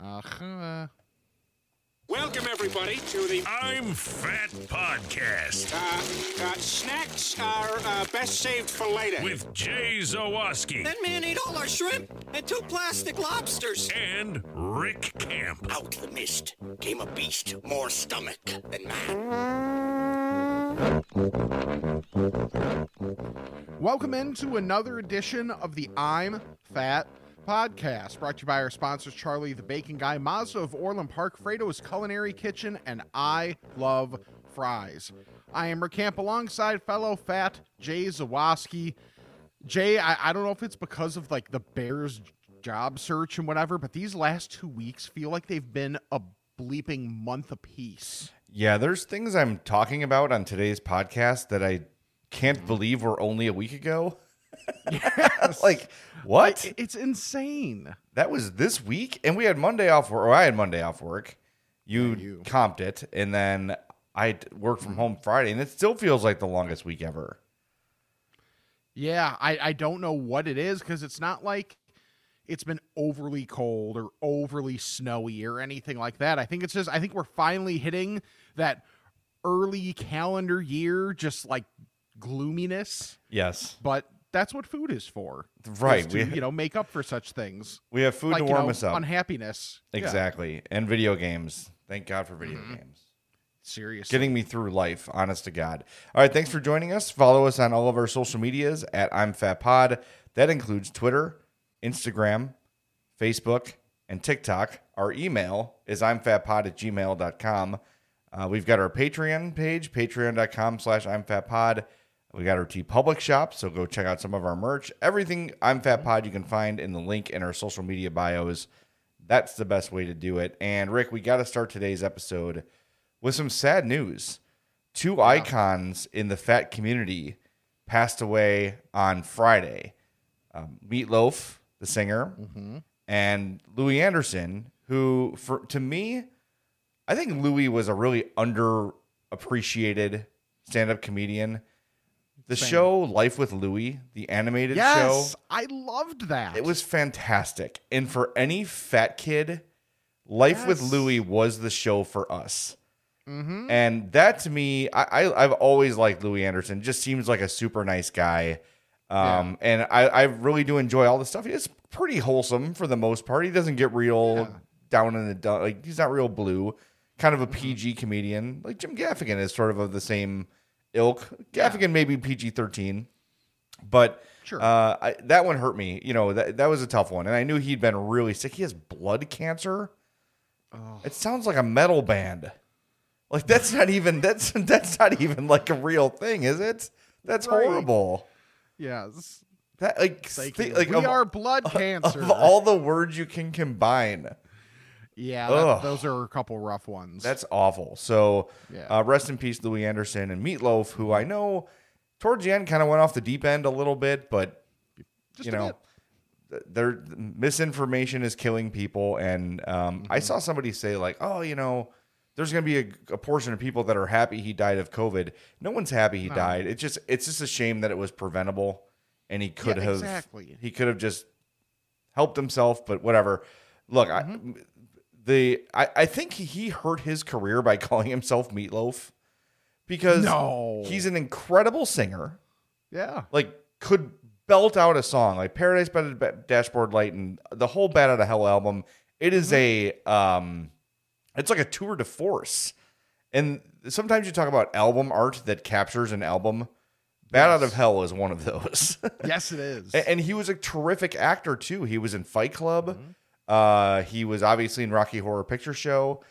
Welcome, everybody, to the I'm Fat Podcast. Snacks are best saved for later. With Jay Zawaski. That man ate all our shrimp and two plastic lobsters. And Rick Camp. Out of the mist came a beast more stomach than man. Welcome into another edition of the I'm Fat Podcast, brought to you by our sponsors, Charlie the Bacon Guy, Mazda of Orland Park, Fredo's Culinary Kitchen, and I Love Fries. I am Rick Camp alongside fellow fat Jay Zawaski. Jay, I don't know if it's because of like the Bears job search and whatever, but these last 2 weeks feel like they've been a bleeping month apiece. Yeah, there's things I'm talking about on today's podcast that I can't believe were only a week ago. Yes. Like what? It's insane. That was this week, and we had Monday off work. Or I had Monday off work. You comped it, and then I worked from home Friday, and it still feels like the longest week ever. Yeah, I don't know what it is, because it's not like it's been overly cold or overly snowy or anything like that. I think it's just we're finally hitting that early calendar year, just like gloominess. Yes, but that's what food is for, right? Is to, make up for such things. We have food like, to warm us up. Unhappiness, exactly, yeah. And video games. Thank God for video games. Seriously, getting me through life. Honest to God. All right, thanks for joining us. Follow us on all of our social medias at I'm Fat Pod. That includes Twitter, Instagram, Facebook, and TikTok. Our email is imfatpod@gmail.com. We've got our Patreon page, patreon.com/imfatpod. We got our TeePublic shop, so go check out some of our merch. Everything I'm Fat Pod you can find in the link in our social media bios. That's the best way to do it. And Rick, we got to start today's episode with some sad news. Two icons in the fat community passed away on Friday. Meat Loaf, the singer, and Louie Anderson, who, to me, I think Louie was a really underappreciated stand-up comedian. The show Life with Louie, the animated show. Yes, I loved that. It was fantastic. And for any fat kid, Life with Louie was the show for us. Mm-hmm. And that to me, I've always liked Louie Anderson. Just seems like a super nice guy. And I really do enjoy all the stuff. It's pretty wholesome for the most part. He doesn't get real down in the dump. Like, he's not real blue. Kind of a PG comedian. Like Jim Gaffigan is sort of the same ilk. Gaffigan maybe PG-13, but sure. That one hurt me. That was a tough one, and I knew he'd been really sick. He has blood cancer. Oh. It sounds like a metal band. Like that's not even like a real thing, is it? That's horrible. Yes. That we are blood cancer. Of all the words you can combine. Yeah, those are a couple rough ones. That's awful. So rest in peace, Louie Anderson and Meat Loaf, who I know towards the end kind of went off the deep end a little bit, but just their misinformation is killing people. And I saw somebody say like, there's going to be a portion of people that are happy he died of COVID. No one's happy he died. It's just a shame that it was preventable, and he could have he could have just helped himself. But whatever. Look, I think he hurt his career by calling himself Meat Loaf, because he's an incredible singer. Yeah. Like, could belt out a song like Paradise by the Dashboard Light and the whole Bat Outta Hell album. It is it's like a tour de force. And sometimes you talk about album art that captures an album. Bat Out of Hell is one of those. Yes, it is. And he was a terrific actor too. He was in Fight Club. Mm-hmm. He was obviously in Rocky Horror Picture Show,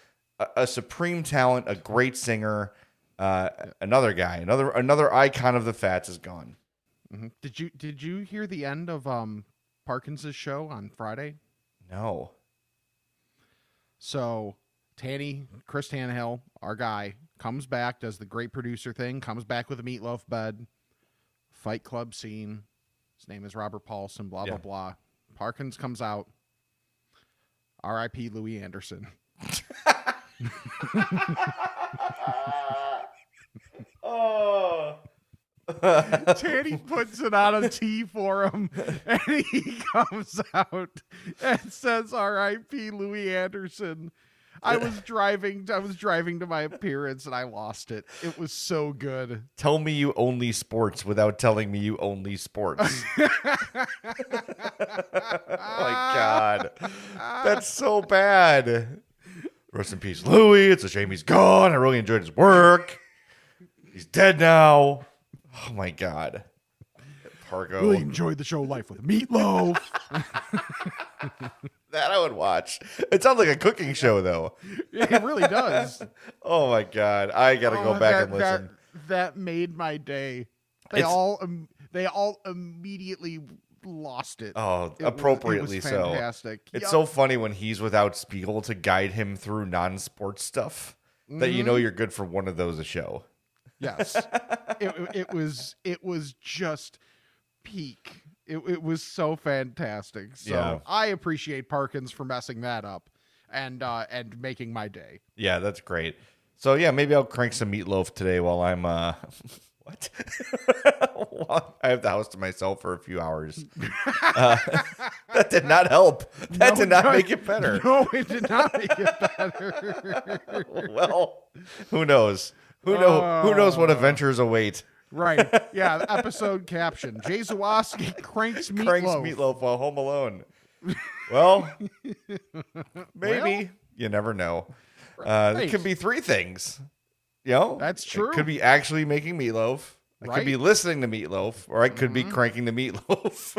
a supreme talent, a great singer, another guy, another icon of the fats is gone. Mm-hmm. Did you hear the end of Parkins's show on Friday? No. So Chris Tannehill, our guy, comes back, does the great producer thing, comes back with a Meatloaf bed, Fight Club scene. His name is Robert Paulson, blah, blah, blah. Parkins comes out. R.I.P. Louie Anderson. Oh, Tanny puts it on a tee for him, and he comes out and says, "R.I.P. Louie Anderson." I was driving to my appearance, and I lost it. It was so good. Tell me you only sports without telling me you only sports. Oh my God, that's so bad. Rest in peace, Louie. It's a shame he's gone. I really enjoyed his work. He's dead now. Oh my God, Pargo. Really enjoyed the show Life with Meat Loaf. That I would watch. It sounds like a cooking show, though. It really does. Oh my God, I gotta go back and listen. That made my day. They all immediately lost it. Oh, appropriately so. It was fantastic. It's so funny when he's without Spiegel to guide him through non-sports stuff that you know you're good for one of those a show. Yes, it was just peak. It was so fantastic. So yeah. I appreciate Parkins for messing that up and making my day. Yeah, that's great. So yeah, maybe I'll crank some meatloaf today while I'm what? I have the house to myself for a few hours. That did not help. That did not make it better. No, it did not make it better. Well, who knows? Who knows what adventures await? Right. Yeah. The episode caption. Jay Zawaski cranks meatloaf while home alone. Well, maybe. You never know. Right. It could be three things. You know? That's true. It could be actually making meatloaf. Right. I could be listening to meatloaf, or I could be cranking the meatloaf.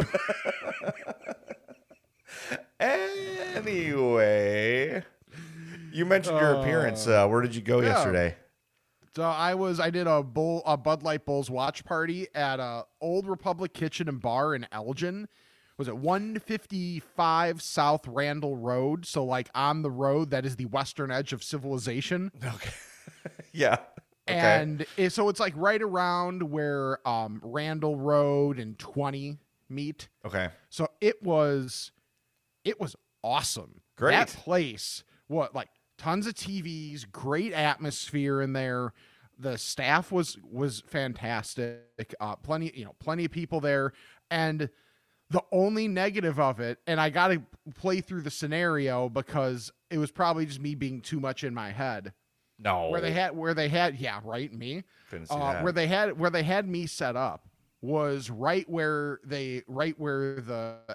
Anyway, you mentioned your appearance. Where did you go yesterday? So I did a Bud Light Bulls watch party at Old Republic Kitchen and Bar in Elgin. Was it 155 South Randall Road? So like on the road that is the western edge of civilization. Okay. Yeah. Okay. And so it's like right around where Randall Road and 20 meet. Okay. So it was awesome. Great. That place. What, like tons of TVs, great atmosphere in there. The staff was fantastic. Plenty of people there. And the only negative of it, and I got to play through the scenario because it was probably just me being too much in my head. No. Where they had yeah, right, me. Couldn't see that. Where they had me set up was right where the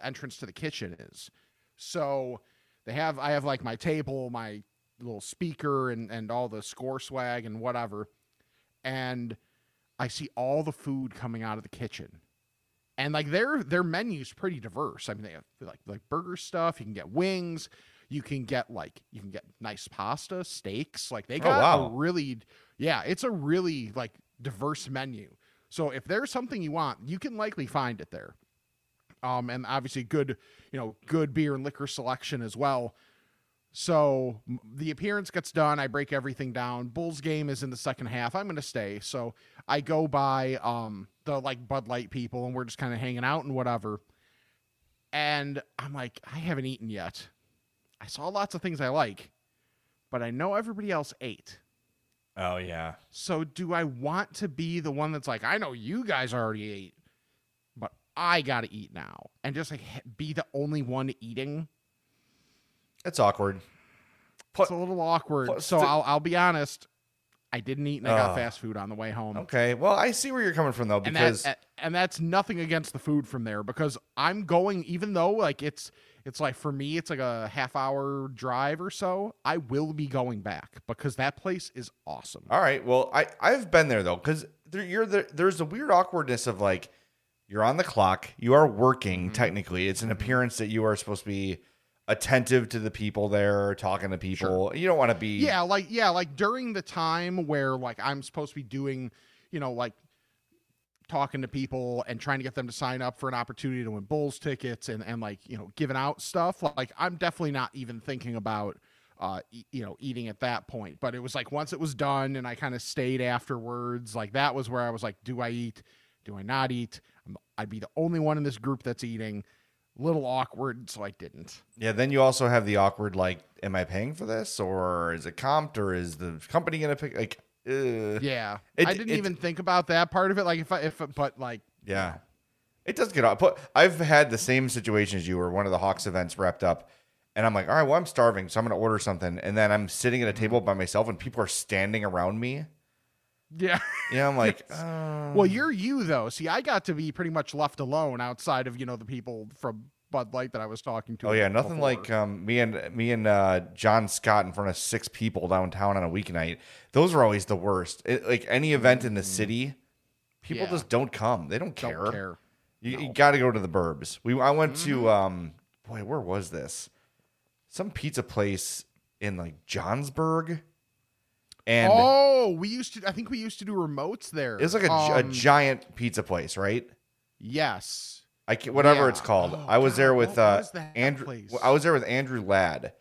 entrance to the kitchen is. So I have like my table, my little speaker and all the score swag and whatever, and I see all the food coming out of the kitchen, and like their menu's pretty diverse. I mean, they have like burger stuff. You can get wings, you can get nice pasta, steaks. Like they got it's a really like diverse menu. So if there's something you want, you can likely find it there. And obviously good beer and liquor selection as well. So the appearance gets done. I break everything down. Bulls game is in the second half. I'm going to stay. So I go by the like Bud Light people, and we're just kind of hanging out and whatever. And I'm like, I haven't eaten yet. I saw lots of things I like, but I know everybody else ate. Oh, yeah. So do I want to be the one that's like, I know you guys already ate, but I got to eat now, and just like be the only one eating? It's awkward. It's a little awkward. So I'll be honest. I didn't eat, and I got fast food on the way home. Okay. Well, I see where you're coming from, though, because and that's nothing against the food from there, because I'm going, even though like it's like for me it's like a half hour drive or so. I will be going back because that place is awesome. All right. Well, I've been there though, because there's a weird awkwardness of like you're on the clock, you are working technically. It's an appearance that you are supposed to be attentive to the people there, talking to people. Sure. You don't want to be like during the time where like I'm supposed to be doing, like talking to people and trying to get them to sign up for an opportunity to win Bulls tickets and like, giving out stuff. Like I'm definitely not even thinking about eating at that point. But it was like once it was done and I kind of stayed afterwards, like that was where I was like, do I eat? Do I not eat? I'd be the only one in this group that's eating. Little awkward, so I didn't. Yeah, then you also have the awkward, like, am I paying for this? Or is it comped? Or is the company going to pick? Like, Yeah. I didn't even think about that part of it. Like yeah, it does get off. But I've had the same situation as you where one of the Hawks events wrapped up and I'm like, all right, well, I'm starving, so I'm going to order something. And then I'm sitting at a table by myself and people are standing around me. Yeah. Yeah. I'm like, well, you though. See, I got to be pretty much left alone outside of, the people from Bud Light that I was talking to. Oh yeah. Nothing before. Like me and John Scott in front of six people downtown on a weeknight. Those are always the worst. Like any event in the city, people just don't come. They don't care. You got to go to the burbs. I went to, where was this? Some pizza place in like Johnsburg. And I think we used to do remotes there. It's like a giant pizza place, right? Yes. It's called. Oh, I was there with Andrew. I was there with Andrew Ladd,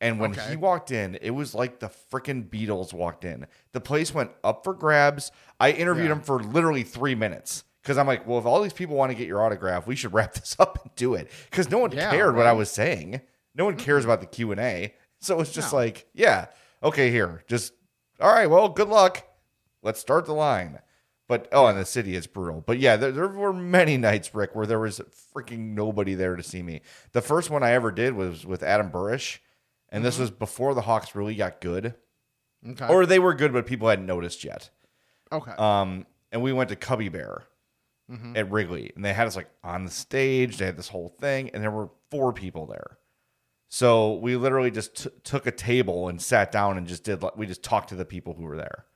and when he walked in, it was like the freaking Beatles walked in. The place went up for grabs. I interviewed him for literally 3 minutes because I'm like, well, if all these people want to get your autograph, we should wrap this up and do it because no one cared what I was saying. No one cares about the Q&A, so it's just like, here, just. All right, well, good luck. Let's start the line. But, and the city is brutal. But, yeah, there were many nights, Rick, where there was freaking nobody there to see me. The first one I ever did was with Adam Burrish, and this was before the Hawks really got good. Okay. Or they were good, but people hadn't noticed yet. Okay. And we went to Cubby Bear at Wrigley, and they had us, on the stage. They had this whole thing, and there were 4 people there. So we literally just took a table and sat down and just talked to the people who were there.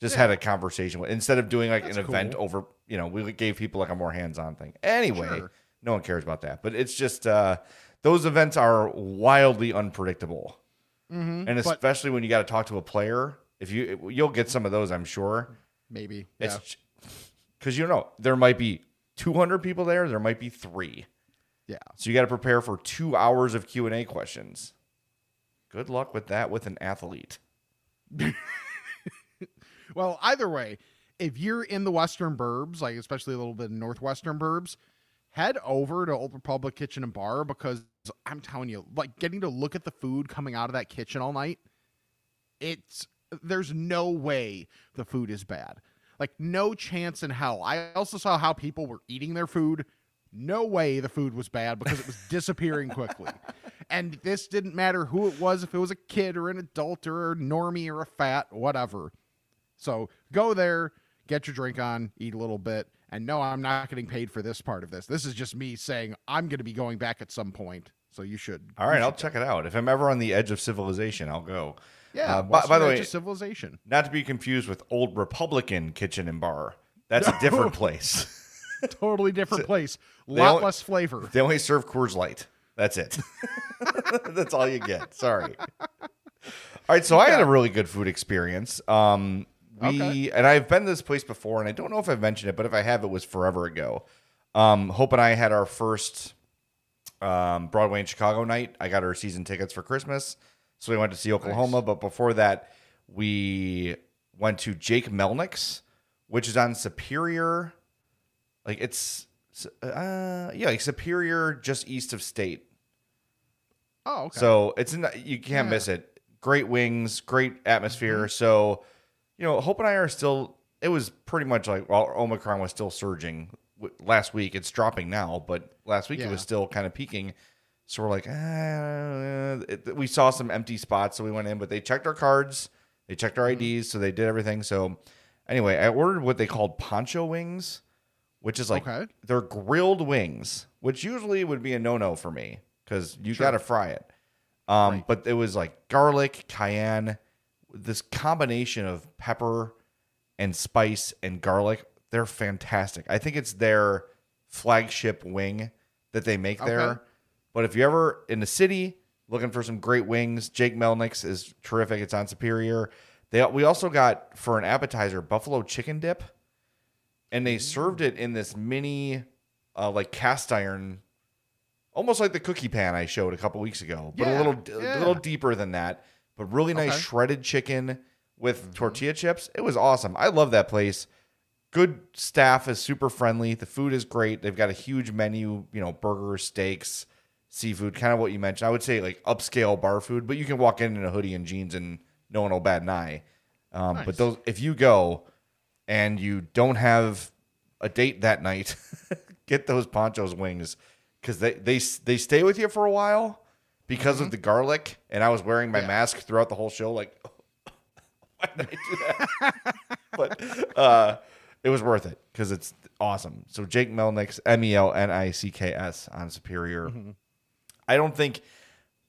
Just had a conversation with, instead of doing event over, we gave people a more hands-on thing. Anyway, no one cares about that, but it's just, those events are wildly unpredictable. Mm-hmm. And especially when you got to talk to a player, if you'll get some of those, I'm sure. Maybe. It's because, there might be 200 people there. There might be 3. Yeah. So you got to prepare for 2 hours of Q&A questions. Good luck with that with an athlete. Well, either way, if you're in the Western Burbs, especially a little bit of Northwestern Burbs, head over to Old Republic Kitchen and Bar because I'm telling you, getting to look at the food coming out of that kitchen all night, there's no way the food is bad. No chance in hell. I also saw how people were eating their food. No way the food was bad because it was disappearing quickly. And this didn't matter who it was, if it was a kid or an adult or a normie or a fat, whatever. So go there, get your drink on, eat a little bit. And no, I'm not getting paid for this part of this. This is just me saying I'm going to be going back at some point. So you should. All right, I'll check it out. If I'm ever on the edge of civilization, I'll go. Yeah, by the way, civilization. Not to be confused with Old Republican Kitchen and Bar. That's a different place. Totally different place. A lot less flavor. They only serve Coors Light. That's it. That's all you get. Sorry. All right. So I had a really good food experience. And I've been to this place before, and I don't know if I've mentioned it, but if I have, it was forever ago. Hope and I had our first Broadway in Chicago night. I got her season tickets for Christmas, so we went to see Oklahoma. Nice. But before that, we went to Jake Melnick's, which is on Superior. Superior, just east of State. Oh, okay. So you can't miss it. Great wings, great atmosphere. Mm-hmm. So, Hope and I are still. It was pretty much while Omicron was still surging last week. It's dropping now, but last week it was still kind of peaking. So we're like, we saw some empty spots, so we went in, but they checked our cards, they checked our IDs, so they did everything. So, anyway, I ordered what they called poncho wings. Which is they're grilled wings, which usually would be a no-no for me because you got to fry it. But it was garlic, cayenne, this combination of pepper and spice and garlic. They're fantastic. I think it's their flagship wing that they make there. But if you're ever in the city looking for some great wings, Jake Melnick's is terrific. It's on Superior. We also got, for an appetizer, buffalo chicken dip. And they served it in this mini, cast iron, almost like the cookie pan I showed a couple weeks ago, but a little deeper than that. But really nice shredded chicken with tortilla chips. It was awesome. I love that place. Good staff is super friendly. The food is great. They've got a huge menu, burgers, steaks, seafood, kind of what you mentioned. I would say upscale bar food, but you can walk in a hoodie and jeans and no one will bat an eye. Nice. But those, if you go and you don't have a date that night, get those Poncho's wings because they stay with you for a while because of the garlic. And I was wearing my mask throughout the whole show. Like, oh, why did I do that? But it was worth it because it's awesome. So Jake Melnick's, M-E-L-N-I-C-K-S on Superior. Mm-hmm. I don't think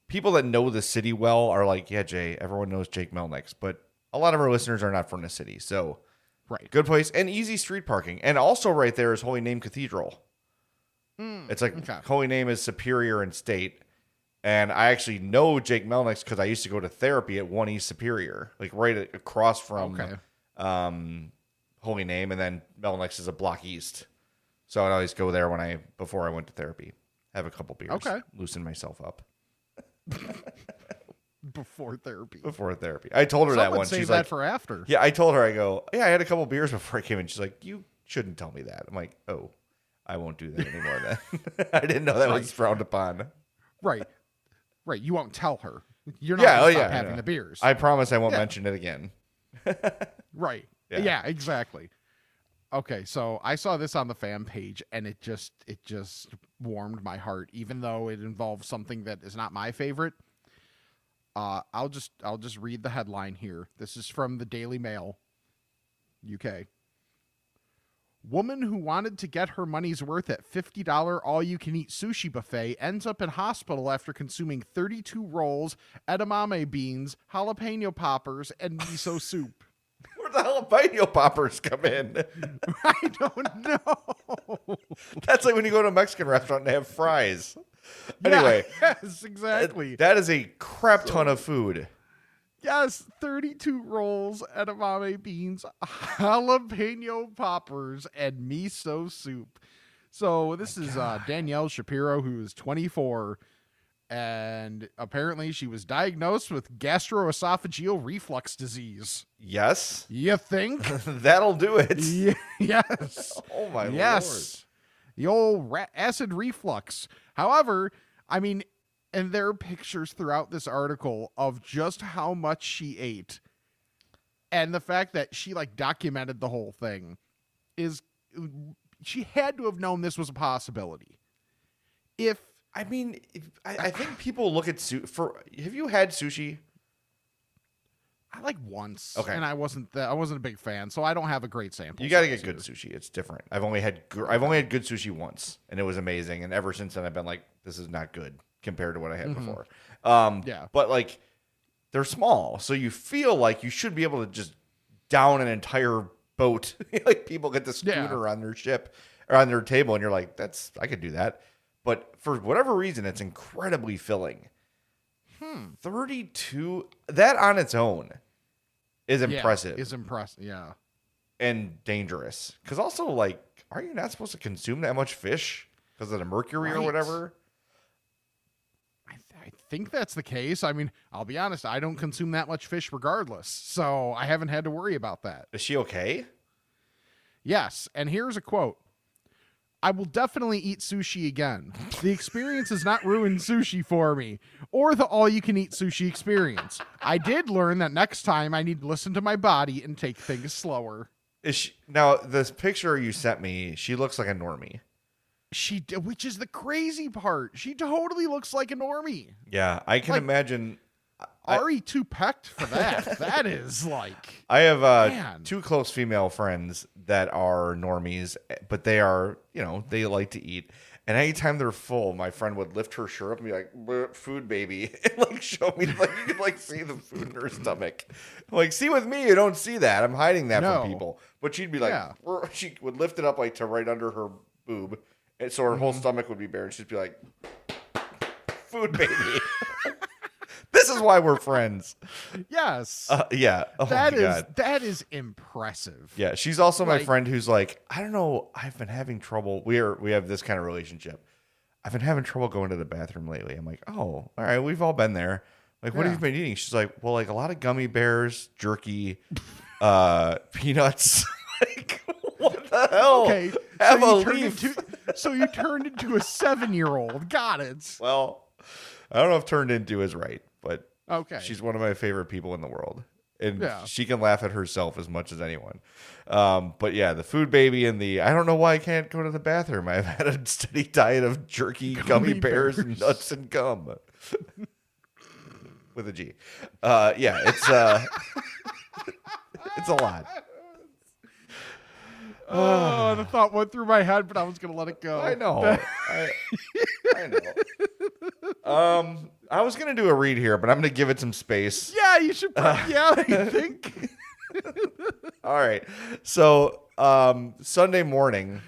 people that know the city well are like, yeah, Jay, everyone knows Jake Melnick's, but a lot of our listeners are not from the city. So right, good place and easy street parking. And also right there is Holy Name Cathedral. It's like Holy Name is Superior in state. And I actually know Jake Melnick's because I used to go to therapy at 1 East Superior, like right across from Holy Name. And then Melnick's is a block east. So I'd always go there when before I went to therapy. Have a couple beers. Okay. Loosen myself up. Before therapy. I told her that once. She's like, for after. Yeah, I told her, I go, yeah, I had a couple beers before I came in. She's like, you shouldn't tell me that. I'm like, oh, I won't do that anymore then. I didn't know that was frowned upon. Right. You won't tell her. You're not having the beers. I promise I won't mention it again. Right. Yeah, exactly. Okay, so I saw this on the fan page, and it just warmed my heart, even though it involves something that is not my favorite. I'll just read the headline here. This is from the Daily Mail, UK. Woman who wanted to get her money's worth at $50 all-you-can-eat sushi buffet ends up in hospital after consuming 32 rolls, edamame beans, jalapeno poppers, and miso soup. Where the jalapeno poppers come in? I don't know. That's like when you go to a Mexican restaurant and they have fries. Anyway. Yeah, yes, exactly. That is a crap ton of food. Yes, 32 rolls, edamame beans, jalapeno poppers, and miso soup. So this is Danielle Shapiro, who is 24, and apparently she was diagnosed with gastroesophageal reflux disease. Yes. You think? That'll do it. Yes. Oh, my Lord. Yes. The old acid reflux. However, I mean... And there are pictures throughout this article of just how much she ate. And the fact that she, like, documented the whole thing is... She had to have known this was a possibility. I think people look at... Have you had sushi? I, like, once. Okay. And I wasn't a big fan, so I don't have a great sample. You got to get good sushi. It's different. I've only had good sushi once, and it was amazing. And ever since then, I've been like, this is not good compared to what I had before. But like they're small. So you feel like you should be able to just down an entire boat. Like people get the schooner on their ship or on their table. And you're like, I could do that. But for whatever reason, it's incredibly filling. 32. That on its own is impressive. It's impressive. Yeah. And dangerous. Cause also like, are you not supposed to consume that much fish because of the mercury or whatever? I think that's the case. I mean, I'll be honest. I don't consume that much fish regardless, so I haven't had to worry about that. Is she okay? Yes. And here's a quote. I will definitely eat sushi again. The experience has not ruined sushi for me or the all-you-can-eat sushi experience. I did learn that next time I need to listen to my body and take things slower. Now, this picture you sent me, she looks like a normie. Which is the crazy part. She totally looks like a normie. Yeah, I can imagine. Ari too pecked for that. That is like... I have two close female friends that are normies, but they are, you know, they like to eat. And anytime they're full, my friend would lift her shirt up and be like, food, baby. And like show me, like you could like see the food in her stomach. I'm like, see with me, you don't see that. I'm hiding that from people. But she'd be like, she would lift it up like to right under her boob. And so her whole stomach would be bare, and she'd be like, food, baby. This is why we're friends. Yes. Yeah. Oh, that is impressive. Yeah. She's also my friend who's like, I don't know. I've been having trouble. We have this kind of relationship. I've been having trouble going to the bathroom lately. I'm like, oh, all right. We've all been there. Like, what have you been eating? She's like, well, like a lot of gummy bears, jerky, peanuts. Like, what the hell? Okay. Have a leaf. So you turned into a 7-year-old. Got it. Well, I don't know if turned into is right, but she's one of my favorite people in the world. And she can laugh at herself as much as anyone. But yeah, the food baby and the, I don't know why I can't go to the bathroom. I've had a steady diet of jerky, gummy bears, and nuts and gum. With a G. Yeah, it's a lot. Oh, the thought went through my head, but I was going to let it go. I know. I know. I was going to do a read here, but I'm going to give it some space. Yeah, you should. Yeah, I think. All right. So Sunday morning,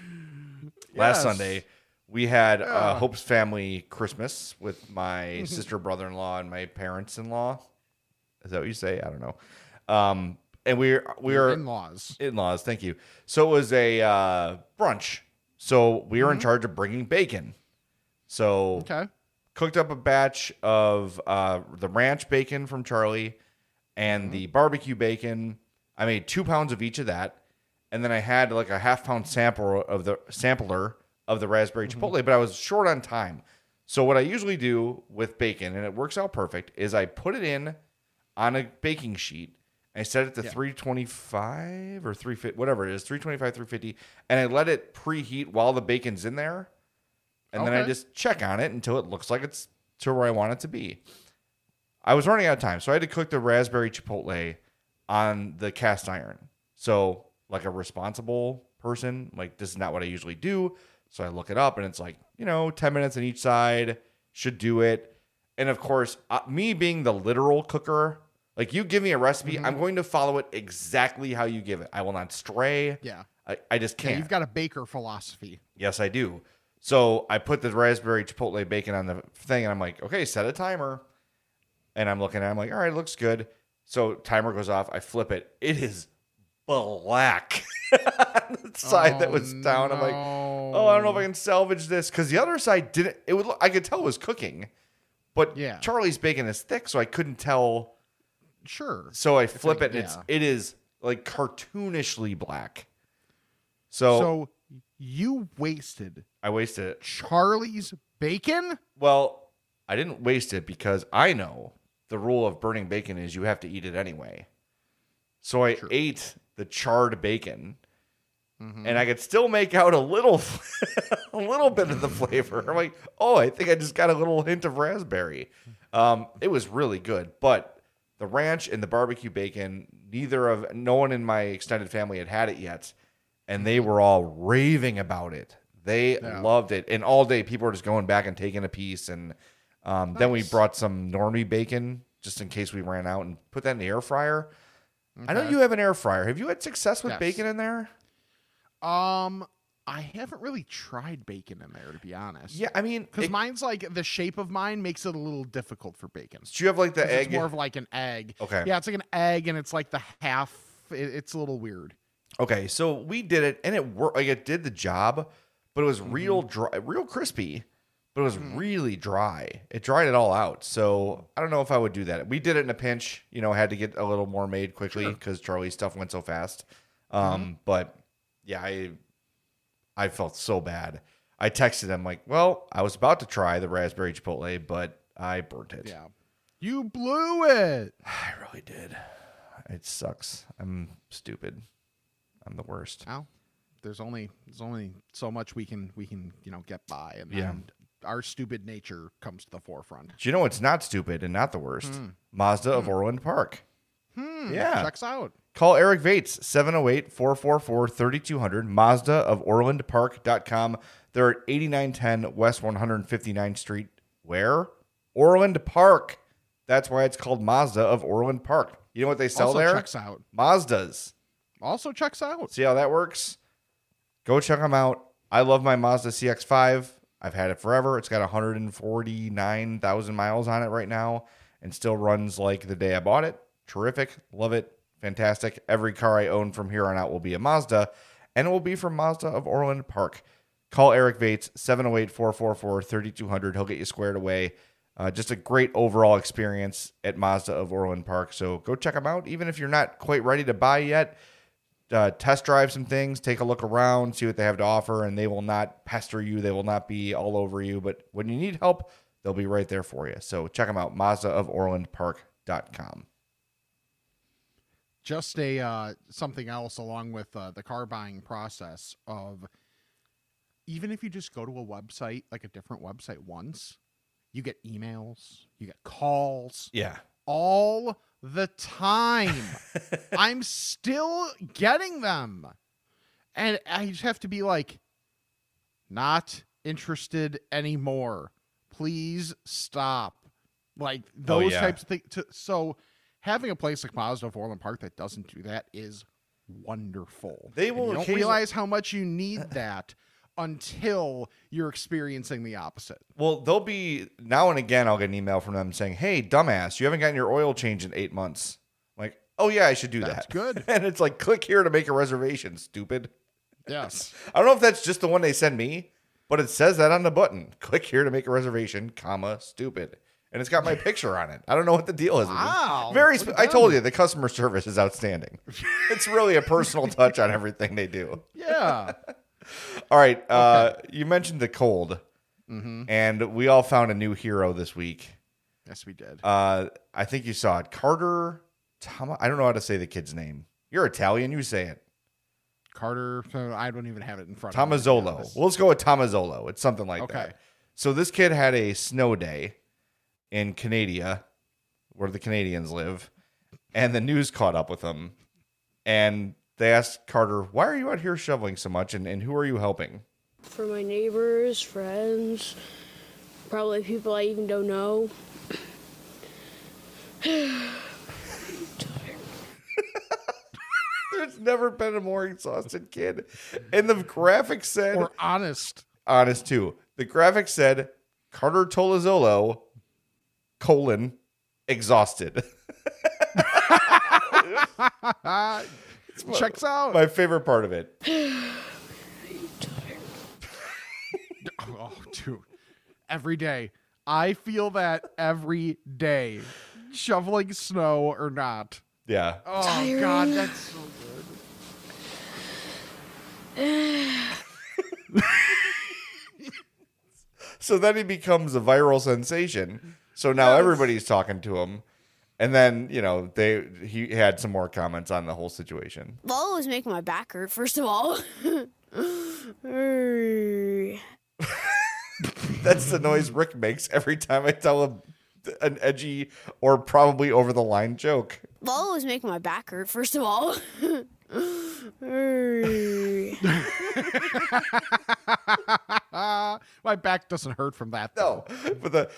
last Sunday, we had Hope's family Christmas with my sister, brother-in-law, and my parents-in-law. Is that what you say? I don't know. And we were in-laws. In-laws, thank you. So it was a brunch. So we were in charge of bringing bacon. So cooked up a batch of the ranch bacon from Charlie and the barbecue bacon. I made 2 pounds of each of that, and then I had like a half-pound sampler of the raspberry chipotle. But I was short on time. So what I usually do with bacon, and it works out perfect, is I put it in on a baking sheet. I set it to 325 or 350, whatever it is, 325, 350, and I let it preheat while the bacon's in there, and then I just check on it until it looks like it's to where I want it to be. I was running out of time, so I had to cook the raspberry chipotle on the cast iron. So, like a responsible person, like, this is not what I usually do, so I look it up, and it's like, 10 minutes on each side, should do it. And, of course, me being the literal cooker, like, you give me a recipe, I'm going to follow it exactly how you give it. I will not stray. Yeah. I just can't. Yeah, you've got a baker philosophy. Yes, I do. So I put the raspberry chipotle bacon on the thing, and I'm like, okay, set a timer. And I'm looking at it. I'm like, all right, it looks good. So timer goes off. I flip it. It is black on the side that was down. I'm like, I don't know if I can salvage this. Because the other side didn't. It would. I could tell it was cooking. But Charlie's bacon is thick, so I couldn't tell. Sure. So I flip it, and it is like cartoonishly black. So you wasted. I wasted it. Charlie's bacon? Well, I didn't waste it because I know the rule of burning bacon is you have to eat it anyway. So I ate the charred bacon, and I could still make out a little bit of the flavor. I'm like, I think I just got a little hint of raspberry. It was really good, but. The ranch and the barbecue bacon, no one in my extended family had it yet, and they were all raving about it. They loved it, and all day people were just going back and taking a piece. And then we brought some normie bacon just in case we ran out, and put that in the air fryer. Okay. I know you have an air fryer. Have you had success with bacon in there? I haven't really tried bacon in there, to be honest. Yeah, I mean... Because mine's like... The shape of mine makes it a little difficult for bacon. Do you have like the egg? It's more of like an egg. Okay. Yeah, it's like an egg, and it's like the half... It's a little weird. Okay, so we did it, and it worked. Like, it did the job, but it was real dry, real crispy, but it was really dry. It dried it all out, so I don't know if I would do that. We did it in a pinch. Had to get a little more made quickly because Charlie's stuff went so fast. But, yeah, I felt so bad. I texted him like, well, I was about to try the raspberry chipotle, but I burnt it. Yeah. You blew it. I really did. It sucks. I'm stupid. I'm the worst. Well, there's only so much we can get by, and our stupid nature comes to the forefront. Do you know what's not stupid and not the worst? Mazda of Orland Park. Yeah. Checks out. Call Eric Vates, 708-444-3200, mazdaoforlandpark.com. They're at 8910 West 159th Street. Where? Orland Park. That's why it's called Mazda of Orland Park. You know what they sell also there? Also checks out. Mazdas. Also checks out. See how that works? Go check them out. I love my Mazda CX-5. I've had it forever. It's got 149,000 miles on it right now and still runs like the day I bought it. Terrific. Love it. Fantastic. Every car I own from here on out will be a Mazda, and it will be from Mazda of Orland Park. Call Eric Vates, 708-444-3200. He'll get you squared away. Just a great overall experience at Mazda of Orland Park. So go check them out. Even if you're not quite ready to buy yet, test drive some things, take a look around, see what they have to offer, and they will not pester you. They will not be all over you. But when you need help, they'll be right there for you. So check them out, mazdaoforlandpark.com. just a something else along with the car buying process of, even if you just go to a website, like a different website once, you get emails, you get calls. Yeah. All the time. I'm still getting them. And I just have to be like, not interested anymore. Please stop. Like those types of things. So having a place like Mazda of Orland Park that doesn't do that is wonderful. They will you don't realize how much you need that until you're experiencing the opposite. Well, they'll be now and again, I'll get an email from them saying, hey, dumbass, you haven't gotten your oil change in 8 months. I'm like, oh yeah, I should do that. That's good. And it's like, click here to make a reservation, stupid. Yes. I don't know if that's just the one they send me, but it says that on the button. Click here to make a reservation, comma, stupid. And it's got my picture on it. I don't know what the deal is. Wow. I told you, the customer service is outstanding. It's really a personal touch on everything they do. Yeah. All right. Okay. You mentioned the cold, and we all found a new hero this week. Yes, we did. I think you saw it. Carter Tomazolo. I don't know how to say the kid's name. You're Italian. You say it. Carter. I don't even have it in front of me. Tomazolo. Well, let's go with Tomazolo. It's something like that. So this kid had a snow day in Canada, where the Canadians live, and the news caught up with him, and they asked Carter, why are you out here shoveling so much, and who are you helping? For my neighbors, friends, probably people I even don't know. There's never been a more exhausted kid. And the graphic said... Or honest. Honest, too. The graphic said, Carter Tomazolo, : exhausted. Checks out. My favorite part of it. Oh, dude. Every day. I feel that every day. Shoveling snow or not. Yeah. Oh, tired. God. That's so good. So then he becomes a viral sensation. So now everybody's talking to him. And then, you know, he had some more comments on the whole situation. Ball was making my back hurt, first of all. That's the noise Rick makes every time I tell him an edgy or probably over-the-line joke. Ball was making my back hurt, first of all. My back doesn't hurt from that, though. No, but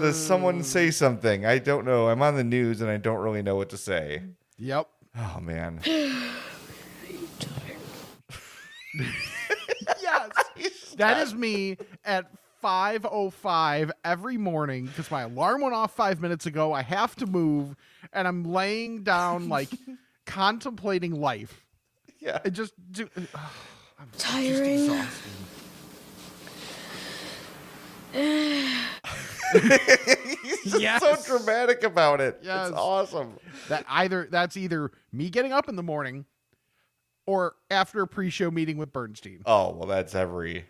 does someone say something? I don't know. I'm on the news and I don't really know what to say. Yep. Oh, man. Yes. That is me at 5:05 every morning because my alarm went off 5 minutes ago. I have to move and I'm laying down like contemplating life. Yeah. And just do. I'm tiring. Just exhausted. He's just so dramatic about it. Yes. It's awesome. That's either me getting up in the morning or after a pre-show meeting with Bernstein. Oh, well, that's every.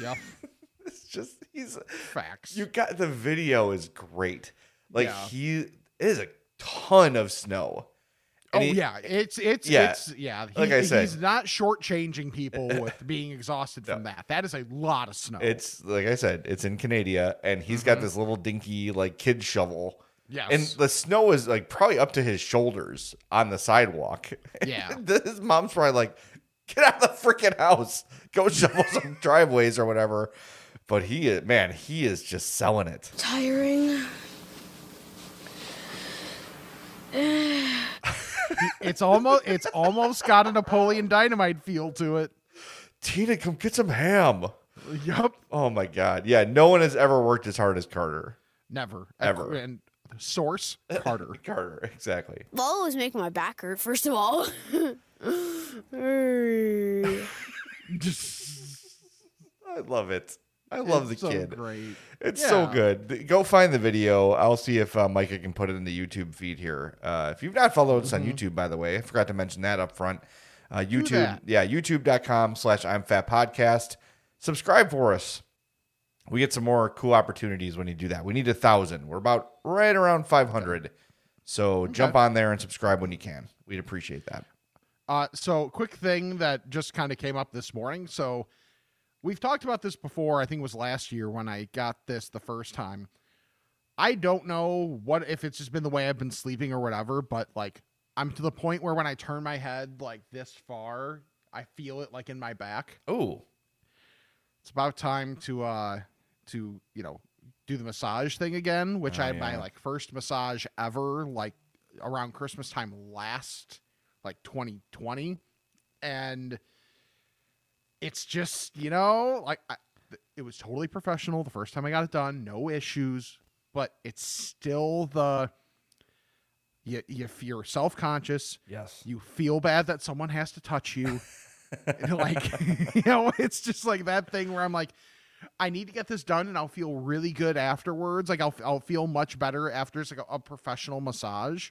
Yep. It's just he's facts. You got the video is great. Like it is a ton of snow. And like I said, he's not shortchanging people with being exhausted from that. That is a lot of snow. It's like I said, it's in Canada, and he's got this little dinky like kid shovel. Yes, and the snow is like probably up to his shoulders on the sidewalk. Yeah, his mom's probably like, "Get out of the freaking house, go shovel some driveways or whatever." But he is just selling it. Tiring. It's almost got a Napoleon Dynamite feel to it. Tina, come get some ham. Yep. Oh my God. Yeah. No one has ever worked as hard as Carter. Never. Ever. And source Carter. Carter. Exactly. Ball was making my back hurt, first of all. I love it. I love the kid. So great. It's so good. Go find the video. I'll see if Micah can put it in the YouTube feed here. If you've not followed us on YouTube, by the way, I forgot to mention that up front. YouTube, YouTube.com/I'mFatPodcast. Subscribe for us we get some more cool opportunities when you do that. We need 1,000. We're about right around 500. So jump on there and subscribe when you can. We'd appreciate that. So quick thing that just kind of came up this morning. So we've talked about this before. I think it was last year when I got this the first time. I don't know what, if it's just been the way I've been sleeping or whatever, but like I'm to the point where when I turn my head like this far, I feel it like in my back. Oh, it's about time to, you know, do the massage thing again, which I had my like first massage ever, like around Christmas time last, like 2020. And it's just, you know, like it was totally professional the first time I got it done. No issues. But it's still the, if you're self-conscious, yes, you feel bad that someone has to touch you. Like, you know, it's just like that thing where I'm like, I need to get this done and I'll feel really good afterwards. Like I'll feel much better after it's like a professional massage,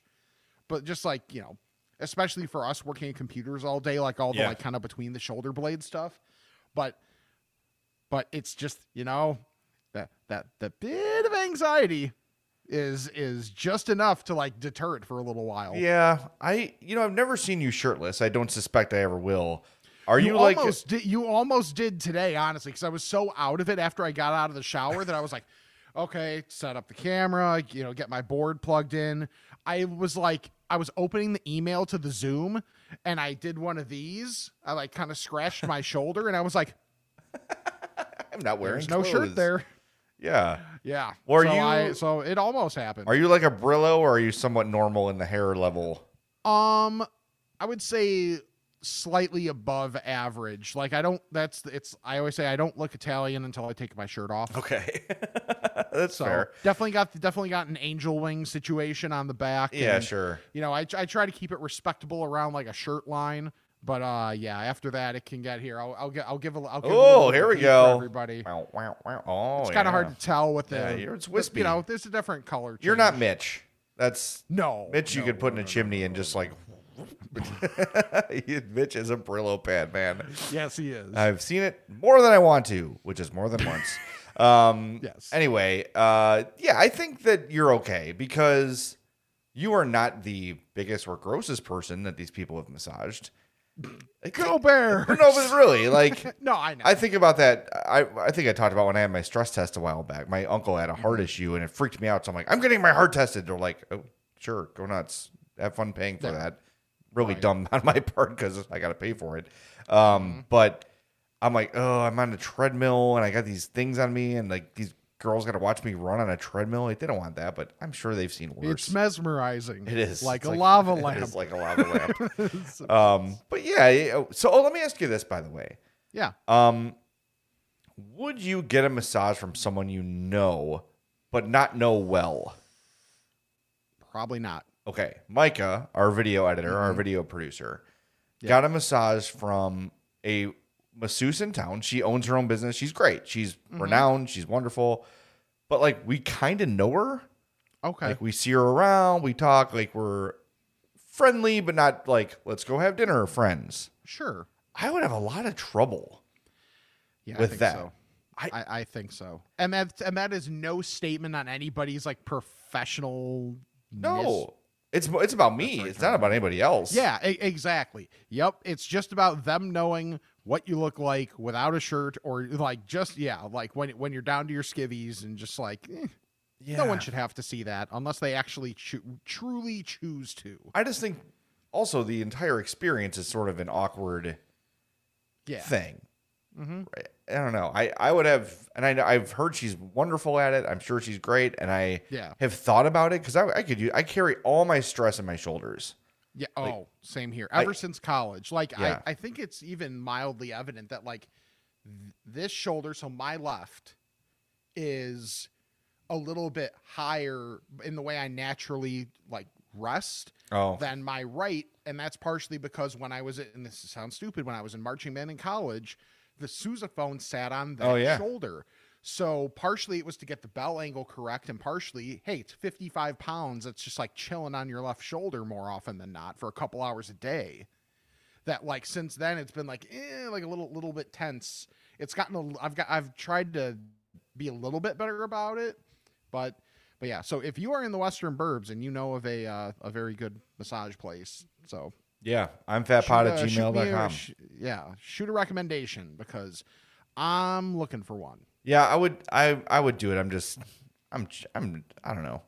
but just like, you know, especially for us working at computers all day, like all the like kind of between the shoulder blade stuff, but it's just, you know, the bit of anxiety is just enough to like deter it for a little while. Yeah. I've never seen you shirtless. I don't suspect I ever will. Are you like, you almost did today, honestly, because I was so out of it after I got out of the shower that I was like, okay, set up the camera, you know, get my board plugged in. I was like, I was opening the email to the Zoom and I did one of these. I like kind of scratched my shoulder and I was like, I'm not wearing clothes. There's no shirt there. Yeah. Yeah. Or so so it almost happened. Are you like a Brillo or are you somewhat normal in the hair level? I would say slightly above average. Like I always say I don't look Italian until I take my shirt off. Okay. That's fair. Definitely got an angel wing situation on the back. Yeah, and, sure. You know, I try to keep it respectable around like a shirt line, but after that it can get here. I'll give a here we go. Everybody. Wow, wow, wow. Oh, it's kind of hard to tell with the it's wispy. You know, there's a different color change. You're not Mitch. That's Mitch. You could put in a chimney and just like Mitch is a Brillo pad, man. Yes, he is. I've seen it more than I want to, which is more than once. Yes. Anyway, I think that you're okay because you are not the biggest or grossest person that these people have massaged. Go Bears! No, but really, like no, I know. I think about that. I think I talked about when I had my stress test a while back. My uncle had a heart issue, and it freaked me out. So I'm like, I'm getting my heart tested. They're like, oh, sure, go nuts. Have fun paying for that. Really dumb on my part because I got to pay for it. But I'm like, oh, I'm on a treadmill, and I got these things on me, and like these girls got to watch me run on a treadmill. Like they don't want that, but I'm sure they've seen worse. It's mesmerizing. It is like a lava lamp. It is like a lava lamp. But yeah. So let me ask you this, by the way. Yeah. Would you get a massage from someone you know, but not know well? Probably not. Okay, Micah, our video editor, our video producer, got a massage from a masseuse in town. She owns her own business. She's great. She's renowned. She's wonderful. But like we kind of know her. Okay. Like we see her around. We talk. Like we're friendly, but not like let's go have dinner, friends. Sure. I would have a lot of trouble. Yeah, with that. So. I think so. And that is no statement on anybody's like professional. No. It's about me. It's not about anybody else. Yeah, exactly. Yep. It's just about them knowing what you look like without a shirt or like just, like when you're down to your skivvies and just like, no one should have to see that unless they actually truly choose to. I just think also the entire experience is sort of an awkward thing. Mm-hmm. I don't know. I would have, and I've heard she's wonderful at it. I'm sure she's great, and I have thought about it because I carry all my stress in my shoulders. Yeah. Like, same here. Ever since college, like I think it's even mildly evident that like this shoulder, so my left, is a little bit higher in the way I naturally like rest than my right, and that's partially because when I was and this sounds stupid when I was in marching band in college. The sousaphone sat on that shoulder. So partially it was to get the bell angle correct. And partially, hey, it's 55 pounds. It's just like chilling on your left shoulder more often than not for a couple hours a day. That like, since then it's been like a little bit tense. It's gotten, I've tried to be a little bit better about it. But yeah, so if you are in the Western Burbs and you know of a very good massage place, so yeah, I'm fatpod@gmail.com. Yeah, shoot a recommendation because I'm looking for one. Yeah, I would do it. I don't know.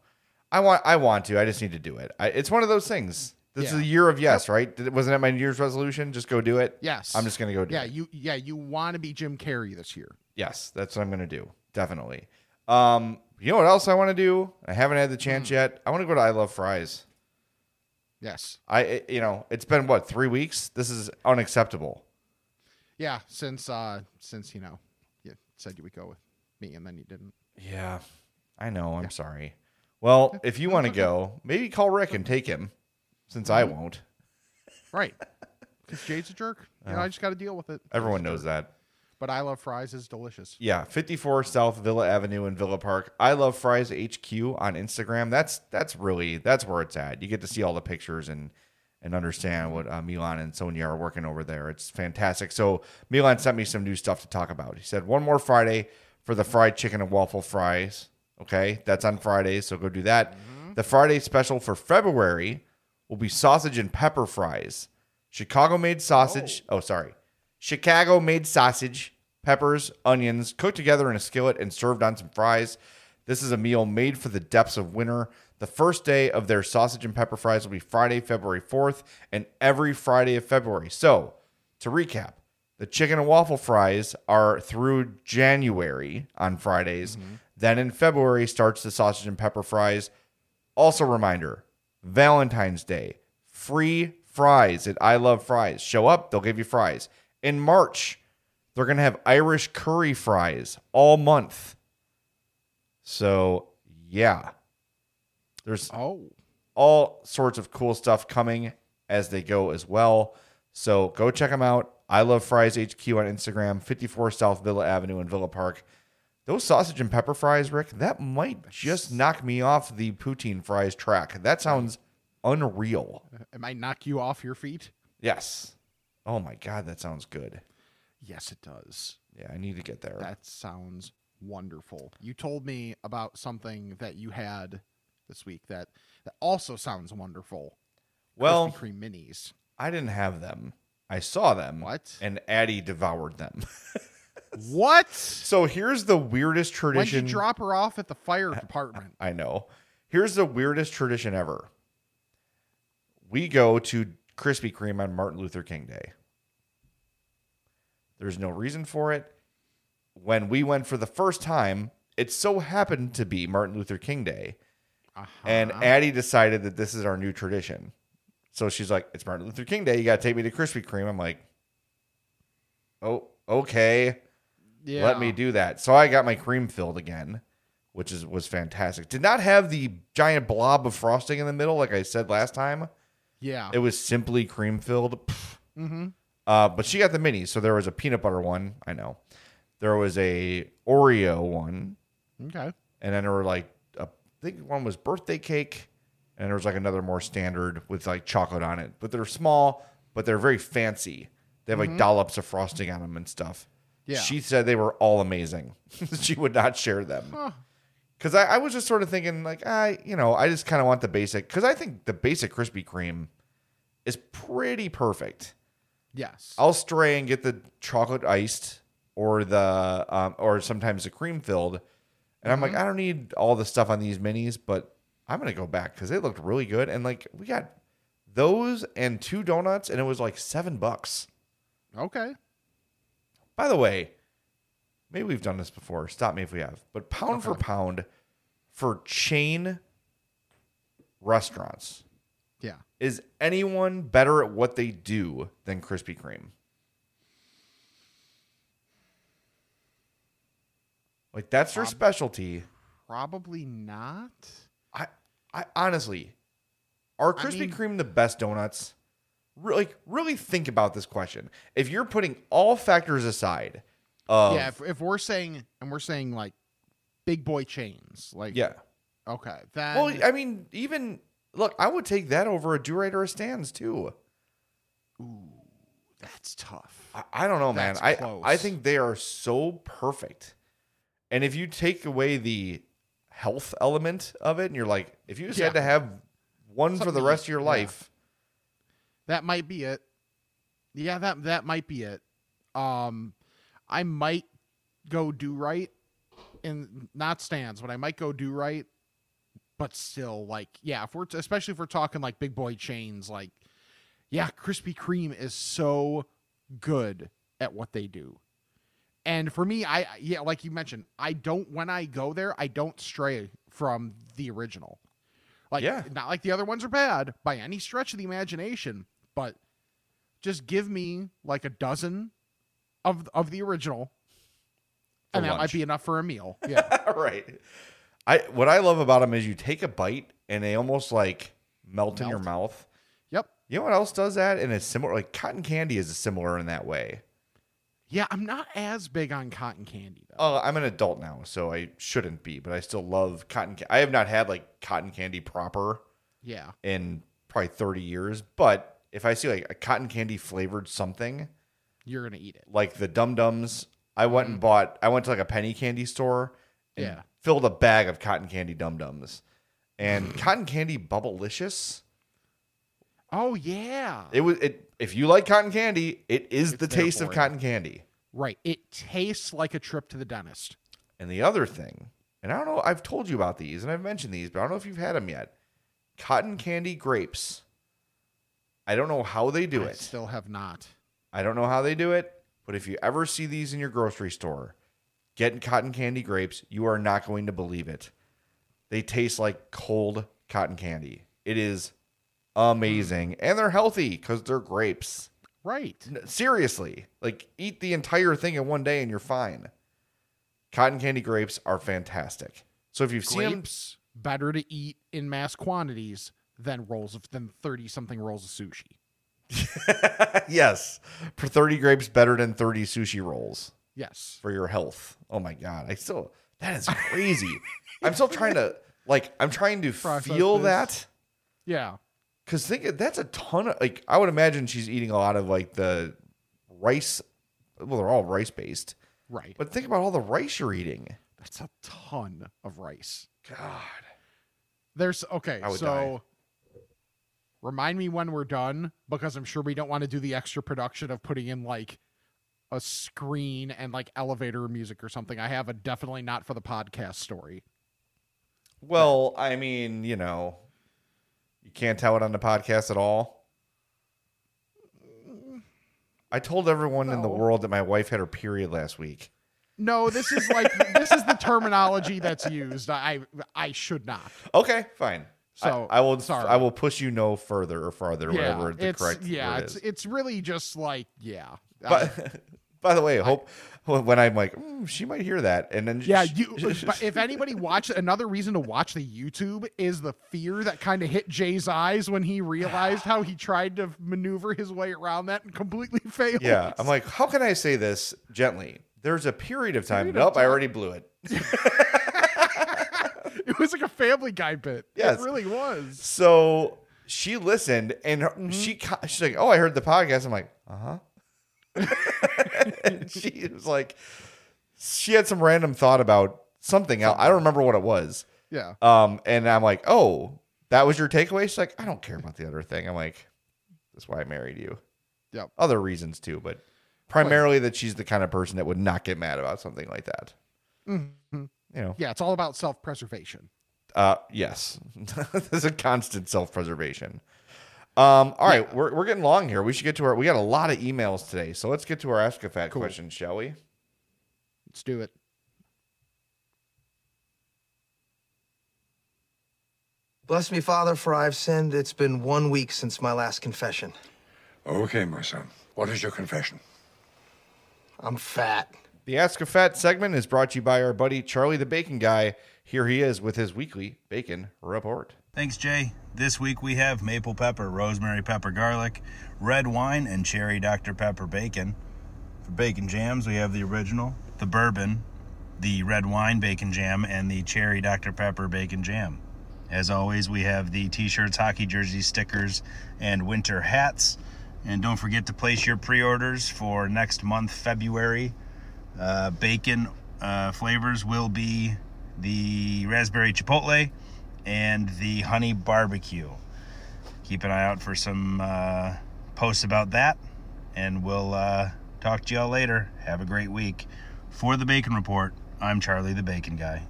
I want to. I just need to do it. It's one of those things. This is a year of yes, right? Wasn't that my New Year's resolution? Just go do it. Yes. I'm just gonna go do it. You want to be Jim Carrey this year. Yes, that's what I'm gonna do. Definitely. You know what else I want to do? I haven't had the chance yet. I want to go to I Love Fries. Yes. It's been what, 3 weeks? This is unacceptable. Yeah, since you said you would go with me and then you didn't. Yeah. I know, I'm sorry. Well, if you want to go, maybe call Rick and take him since I won't. Right. Because Jade's a jerk. I just got to deal with it. Everyone knows that. But I Love Fries is delicious. Yeah, 54 South Villa Avenue in Villa Park. I Love Fries HQ on Instagram. That's where it's at. You get to see all the pictures and understand what Milan and Sonia are working over there. It's fantastic. So Milan sent me some new stuff to talk about. He said one more Friday for the fried chicken and waffle fries. Okay, that's on Friday, so go do that. Mm-hmm. The Friday special for February will be sausage and pepper fries. Chicago-made sausage. Chicago-made sausage, peppers, onions, cooked together in a skillet and served on some fries. This is a meal made for the depths of winter. The first day of their sausage and pepper fries will be Friday, February 4th, and every Friday of February. So, to recap, the chicken and waffle fries are through January on Fridays. Mm-hmm. Then in February starts the sausage and pepper fries. Also, reminder, Valentine's Day, free fries at I Love Fries. Show up, they'll give you fries. In March, they're going to have Irish curry fries all month. So, yeah. There's all sorts of cool stuff coming as they go as well. So, go check them out. I Love Fries HQ on Instagram, 54 South Villa Avenue in Villa Park. Those sausage and pepper fries, Rick, that might just knock me off the poutine fries track. That sounds unreal. It might knock you off your feet? Yes. Oh, my God, that sounds good. Yes, it does. Yeah, I need to get there. That sounds wonderful. You told me about something that you had this week that also sounds wonderful. Well, Krispy Kreme minis. I didn't have them. I saw them. What? And Addie devoured them. What? So here's the weirdest tradition. Why'd you drop her off at the fire department? I know. Here's the weirdest tradition ever. We go to Krispy Kreme on Martin Luther King Day. There's no reason for it. When we went for the first time, it so happened to be Martin Luther King Day. Uh-huh. And Addie decided that this is our new tradition. So she's like, it's Martin Luther King Day. You got to take me to Krispy Kreme. I'm like, oh, okay. Yeah. Let me do that. So I got my cream filled again, which was fantastic. Did not have the giant blob of frosting in the middle like I said last time. Yeah. It was simply cream filled. Mm-hmm. But she got the mini. So there was a peanut butter one. I know. There was a Oreo one. Okay. And then there were I think one was birthday cake. And there was another more standard with chocolate on it. But they're small, but they're very fancy. They have dollops of frosting on them and stuff. Yeah. She said they were all amazing. She would not share them. Huh. Because I was just sort of thinking, I just kind of want the basic. Because I think the basic Krispy Kreme is pretty perfect. Yes. I'll stray and get the chocolate iced or the or sometimes the cream filled. And I'm I don't need all the stuff on these minis, but I'm going to go back because they looked really good. And we got those and two donuts, and it was $7. Okay. By the way, maybe we've done this before. Stop me if we have. But pound for pound for chain restaurants. Yeah. Is anyone better at what they do than Krispy Kreme? That's their specialty. Probably not. I honestly, are Krispy Kreme the best donuts? Really think about this question. If you're putting all factors aside. If we're saying, and we're saying big boy chains, yeah. Okay. Then, I would take that over a Durate or a Stan's too. Ooh, that's tough. I don't know, that's man. Close. I think they are so perfect. And if you take away the health element of it, and you're like, if you just had to have one something for the rest of your life, that might be it. Yeah, that might be it. I might go do right, and not stands, but I might go do right. But still, like, yeah, if we're especially if we're talking like big boy chains, like, yeah, Krispy Kreme is so good at what they do. And for me, I like you mentioned, I don't, when I go there, I don't stray from the original. Like, not like the other ones are bad by any stretch of the imagination, but just give me like a dozen of the original, and that might be enough for a meal. Yeah, right. What I love about them is you take a bite and they almost like melt in your mouth. Yep. You know what else does that? And it's similar. Like cotton candy is similar in that way. Yeah, I'm not as big on cotton candy though. Oh, I'm an adult now, so I shouldn't be, but I still love cotton candy. I have not had like cotton candy proper. Yeah. In probably 30 years, but if I see like a cotton candy flavored something, you're gonna eat it. Like the Dum Dums, I went to like a penny candy store. Yeah. Filled a bag of cotton candy Dum Dums, and cotton candy Bubblicious. Oh yeah, it. If you like cotton candy, it is the taste of cotton candy. Right, it tastes like a trip to the dentist. And the other thing, and I don't know, I've told you about these, and I've mentioned these, but I don't know if you've had them yet. Cotton candy grapes. I don't know how they do it. I still have not. I don't know how they do it, but if you ever see these in your grocery store, getting cotton candy grapes, you are not going to believe it. They taste like cold cotton candy. It is amazing. And they're healthy because they're grapes. Right. Seriously. Like, eat the entire thing in one day and you're fine. Cotton candy grapes are fantastic. So if you've seen them... better to eat in mass quantities than 30-something rolls of sushi. Yes. For 30 grapes, better than 30 sushi rolls. Yes. For your health. Oh my God. That is crazy. I'm still trying to, process feel this. That. Yeah. Cause that's a ton of, like, I would imagine she's eating a lot of like the rice. Well, they're all rice based. Right. But think about all the rice you're eating. That's a ton of rice. God. Die. Remind me when we're done, because I'm sure we don't want to do the extra production of putting in like a screen and like elevator music or something. I have a definitely not for the podcast story. Well, I mean, you know, you can't tell it on the podcast at all. I told everyone in the world that my wife had her period last week. No, this is like, this is the terminology that's used. I should not. Okay, fine. So I will. Sorry. I will push you no further or farther. Yeah, whatever the correct. Yeah, word is. It's really just like, yeah. But by the way, when I'm like, she might hear that, and then but if anybody watched, another reason to watch the YouTube is the fear that kind of hit Jay's eyes when he realized how he tried to maneuver his way around that and completely failed. Yeah, I'm like, how can I say this gently? There's a period of time. Nope, I already blew it. It was like a Family Guy bit. Yes. It really was. So she listened, and she's like, "Oh, I heard the podcast." I'm like, "Uh huh." She was like, she had some random thought about something else. I don't remember what it was. Yeah. And I'm like, oh, that was your takeaway? She's like, I don't care about the other thing. I'm like, that's why I married you. Yeah. Other reasons too, but primarily that she's the kind of person that would not get mad about something like that. Mm-hmm. You know. Yeah, it's all about self-preservation. Yes, there's a constant self-preservation. All right, we're getting long here. We should get to we got a lot of emails today, so let's get to our Ask a Fat question, shall we? Let's do it. Bless me, Father, for I've sinned. It's been 1 week since my last confession. Okay, my son. What is your confession? I'm fat. The Ask a Fat segment is brought to you by our buddy Charlie the Bacon Guy. Here he is with his weekly bacon report. Thanks, Jay. This week we have maple pepper, rosemary pepper garlic, red wine, and cherry Dr. Pepper bacon. For bacon jams, we have the original, the bourbon, the red wine bacon jam, and the cherry Dr. Pepper bacon jam. As always, we have the t-shirts, hockey jerseys, stickers, and winter hats. And don't forget to place your pre-orders for next month, February. Bacon flavors will be the raspberry chipotle and the honey barbecue. Keep an eye out for some posts about that, and we'll talk to y'all later. Have a great week. For the Bacon Report, I'm Charlie the Bacon Guy.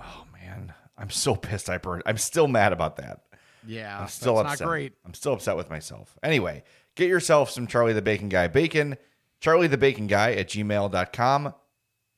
Oh man, I'm so pissed. I'm still mad about that. Yeah, I'm still upset. Not great. I'm still upset with myself. Anyway, get yourself some Charlie the Bacon Guy bacon. Charlie the Bacon Guy at gmail.com.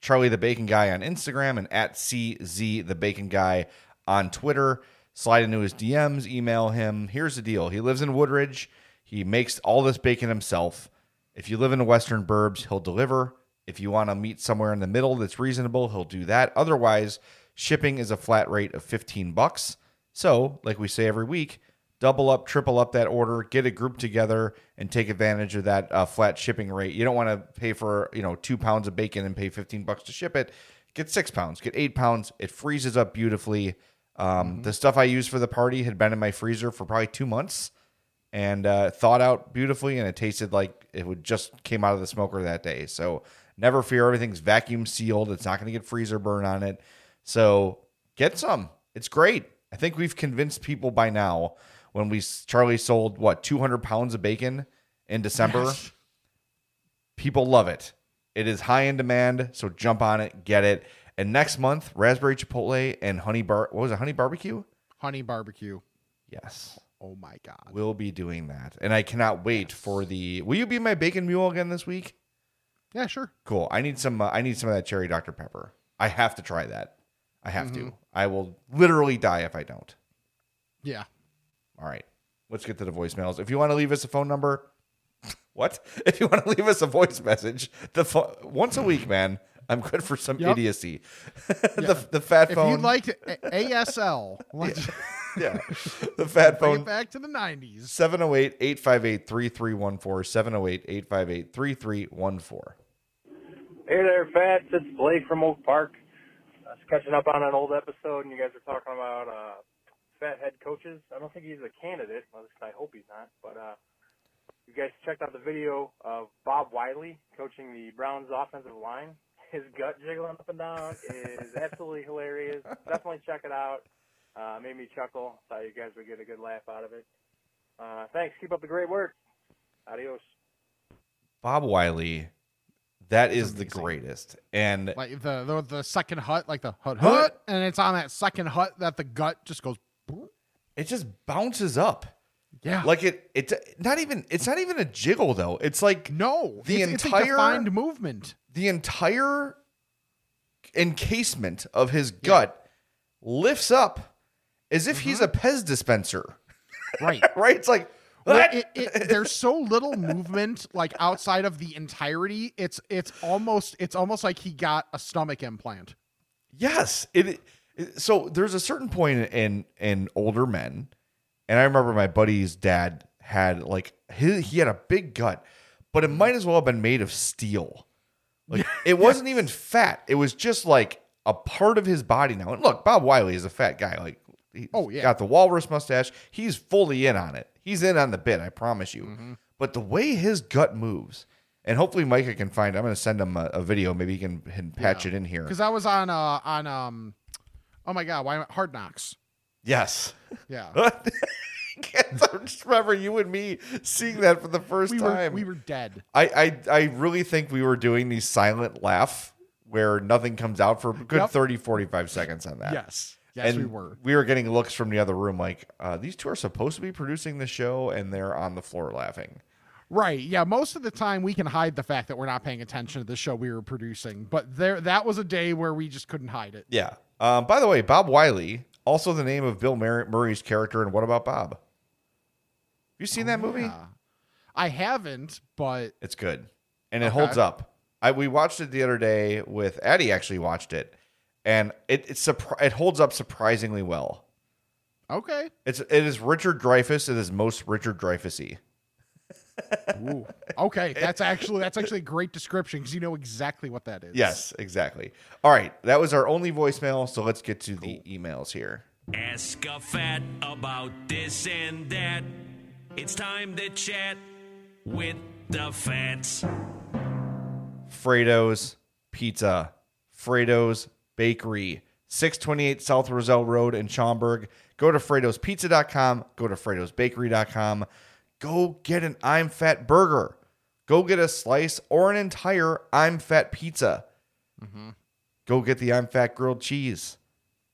Charlie the Bacon Guy on Instagram, and at CZ the Bacon Guy on Twitter. Slide into his DMs, email him. Here's the deal. He lives in Woodridge. He makes all this bacon himself. If you live in the Western Burbs, he'll deliver. If you want to meet somewhere in the middle that's reasonable, he'll do that. Otherwise, shipping is a flat rate of $15. So, like we say every week, double up, triple up that order, get a group together, and take advantage of that flat shipping rate. You don't want to pay for 2 pounds of bacon and pay $15 to ship it. Get 6 pounds, get 8 pounds. It freezes up beautifully. The stuff I used for the party had been in my freezer for probably 2 months and thawed out beautifully, and it tasted like it would just came out of the smoker that day. So never fear, everything's vacuum sealed. It's not going to get freezer burn on it. So get some. It's great. I think we've convinced people by now. When Charlie sold 200 pounds of bacon in December, gosh. People love it. It is high in demand, so jump on it, get it. And next month, raspberry chipotle and honey barbecue? Honey barbecue. Yes. Oh my God. We'll be doing that. And I cannot wait for will you be my bacon mule again this week? Yeah, sure. Cool. I need some of that cherry Dr. Pepper. I have to try that. I have to. I will literally die if I don't. Yeah. All right. Let's get to the voicemails. If you want to leave us a phone number, if you want to leave us a voice message, once a week, man. I'm good for some idiocy. The fat phone. If you'd like ASL. The fat phone. Bring it back to the 90s. 708-858-3314. 708-858-3314. Hey there, Fats. It's Blake from Oak Park. I was catching up on an old episode, and you guys were talking about fat head coaches. I don't think he's a candidate. Well, I hope he's not. But you guys checked out the video of Bob Wiley coaching the Browns offensive line. His gut jiggling up and down is absolutely hilarious. Definitely check it out. Made me chuckle. Thought you guys would get a good laugh out of it. Thanks. Keep up the great work. Adios. Bob Wiley, that is the greatest. And like the second hut, like the hut, and it's on that second hut that the gut just goes. It just bounces up. Yeah, like it's not even a jiggle though. It's like it's a defined movement. The entire encasement of his gut lifts up as if he's a Pez dispenser. Right. Right? It's like, there's so little movement, like outside of the entirety. It's almost like he got a stomach implant. Yes. So there's a certain point in older men. And I remember my buddy's dad had he had a big gut, but it might as well have been made of steel. Like it wasn't even fat. It was just like a part of his body now. And look, Bob Wiley is a fat guy. Like he's got the walrus mustache. He's fully in on it. He's in on the bit, I promise you. But the way his gut moves, and hopefully Micah can find, I'm going to send him a video. Maybe he can patch it in here. Because I was on oh my God, why Hard Knocks. Yes. Yeah. I just remember you and me seeing that for the first time. We were dead. I really think we were doing the silent laugh where nothing comes out for a good 30, 45 seconds on that. Yes. Yes, and we were. We were getting looks from the other room like, these two are supposed to be producing the show and they're on the floor laughing. Right. Yeah. Most of the time we can hide the fact that we're not paying attention to the show we were producing. But that was a day where we just couldn't hide it. Yeah. By the way, Bob Wiley, also the name of Bill Murray's character in What About Bob? You seen that movie? Yeah. I haven't, but it's good. And it holds up. We watched it the other day with Addie, actually watched it. And it holds up surprisingly well. Okay. It is Richard Dreyfuss. It is most Richard Dreyfuss-y. Ooh. Okay, that's actually a great description because you know exactly what that is. Yes, exactly. All right, that was our only voicemail, so let's get to the emails here. Ask a fat about this and that. It's time to chat with the Fats. Fredo's Pizza Fredo's Bakery, 628 South Roselle Road in Schaumburg. Go to FredosPizza.com. Go to FredosBakery.com. Go get an I'm Fat burger. Go get a slice or an entire I'm Fat pizza. Mm-hmm. Go get the I'm Fat grilled cheese.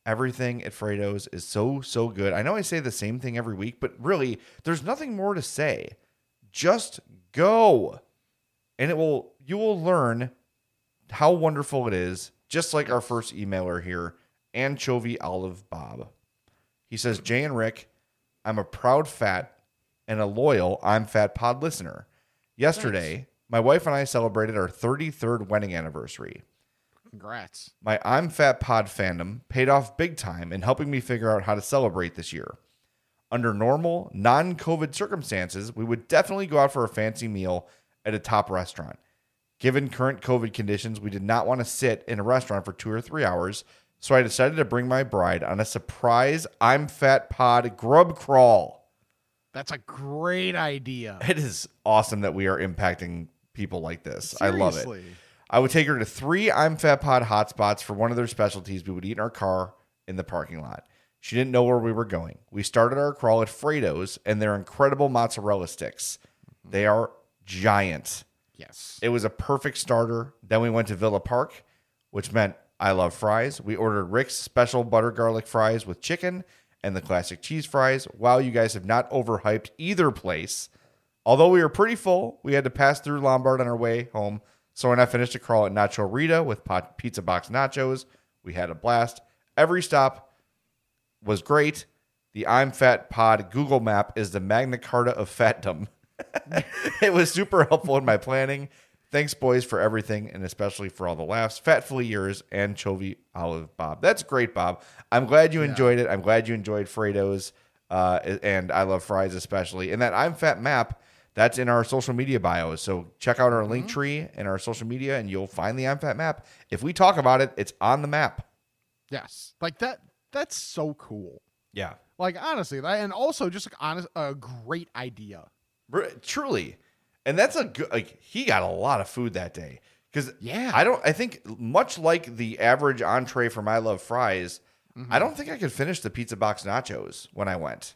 Everything at Fredo's is so, so good. I know I say the same thing every week, but really, there's nothing more to say. Just go. And you will learn how wonderful it is, just like our first emailer here, Anchovy Olive Bob. He says, Jay and Rick, I'm a proud fat and a loyal I'm Fat Pod listener. Yesterday, my wife and I celebrated our 33rd wedding anniversary. Congrats. My I'm Fat Pod fandom paid off big time in helping me figure out how to celebrate this year. Under normal, non-COVID circumstances, we would definitely go out for a fancy meal at a top restaurant. Given current COVID conditions, we did not want to sit in a restaurant for 2 or 3 hours, so I decided to bring my bride on a surprise I'm Fat Pod grub crawl. That's a great idea. It is awesome that we are impacting people like this. Seriously. I love it. I would take her to 3 I'm Fat Pod hotspots for one of their specialties we would eat in our car in the parking lot. She didn't know where we were going. We started our crawl at Fredo's and their incredible mozzarella sticks. Mm-hmm. They are giant. Yes. It was a perfect starter. Then we went to Villa Park, which meant I Love Fries. We ordered Rick's special butter garlic fries with chicken and the classic cheese fries. Wow, you guys have not overhyped either place. Although we were pretty full, we had to pass through Lombard on our way home. So when I finished a crawl at Nacho Rita with pizza box nachos, we had a blast. Every stop was great. The I'm Fat Pod Google Map is the Magna Carta of fatdom. It was super helpful in my planning. Thanks, boys, for everything, and especially for all the laughs. Fatfully yours, Anchovy Olive Bob. That's great, Bob. I'm glad you enjoyed it. I'm glad you enjoyed Fredo's and I Love Fries especially. And that I'm Fat map, that's in our social media bios. So check out our link tree and our social media, and you'll find the I'm Fat map. If we talk about it, it's on the map. Yes. Like that. That's so cool. Yeah. Like, honestly, that, and also just like a great idea. Truly. And that's a good, like, he got a lot of food that day. Because I think much like the average entree from I Love Fries, I don't think I could finish the pizza box nachos when I went.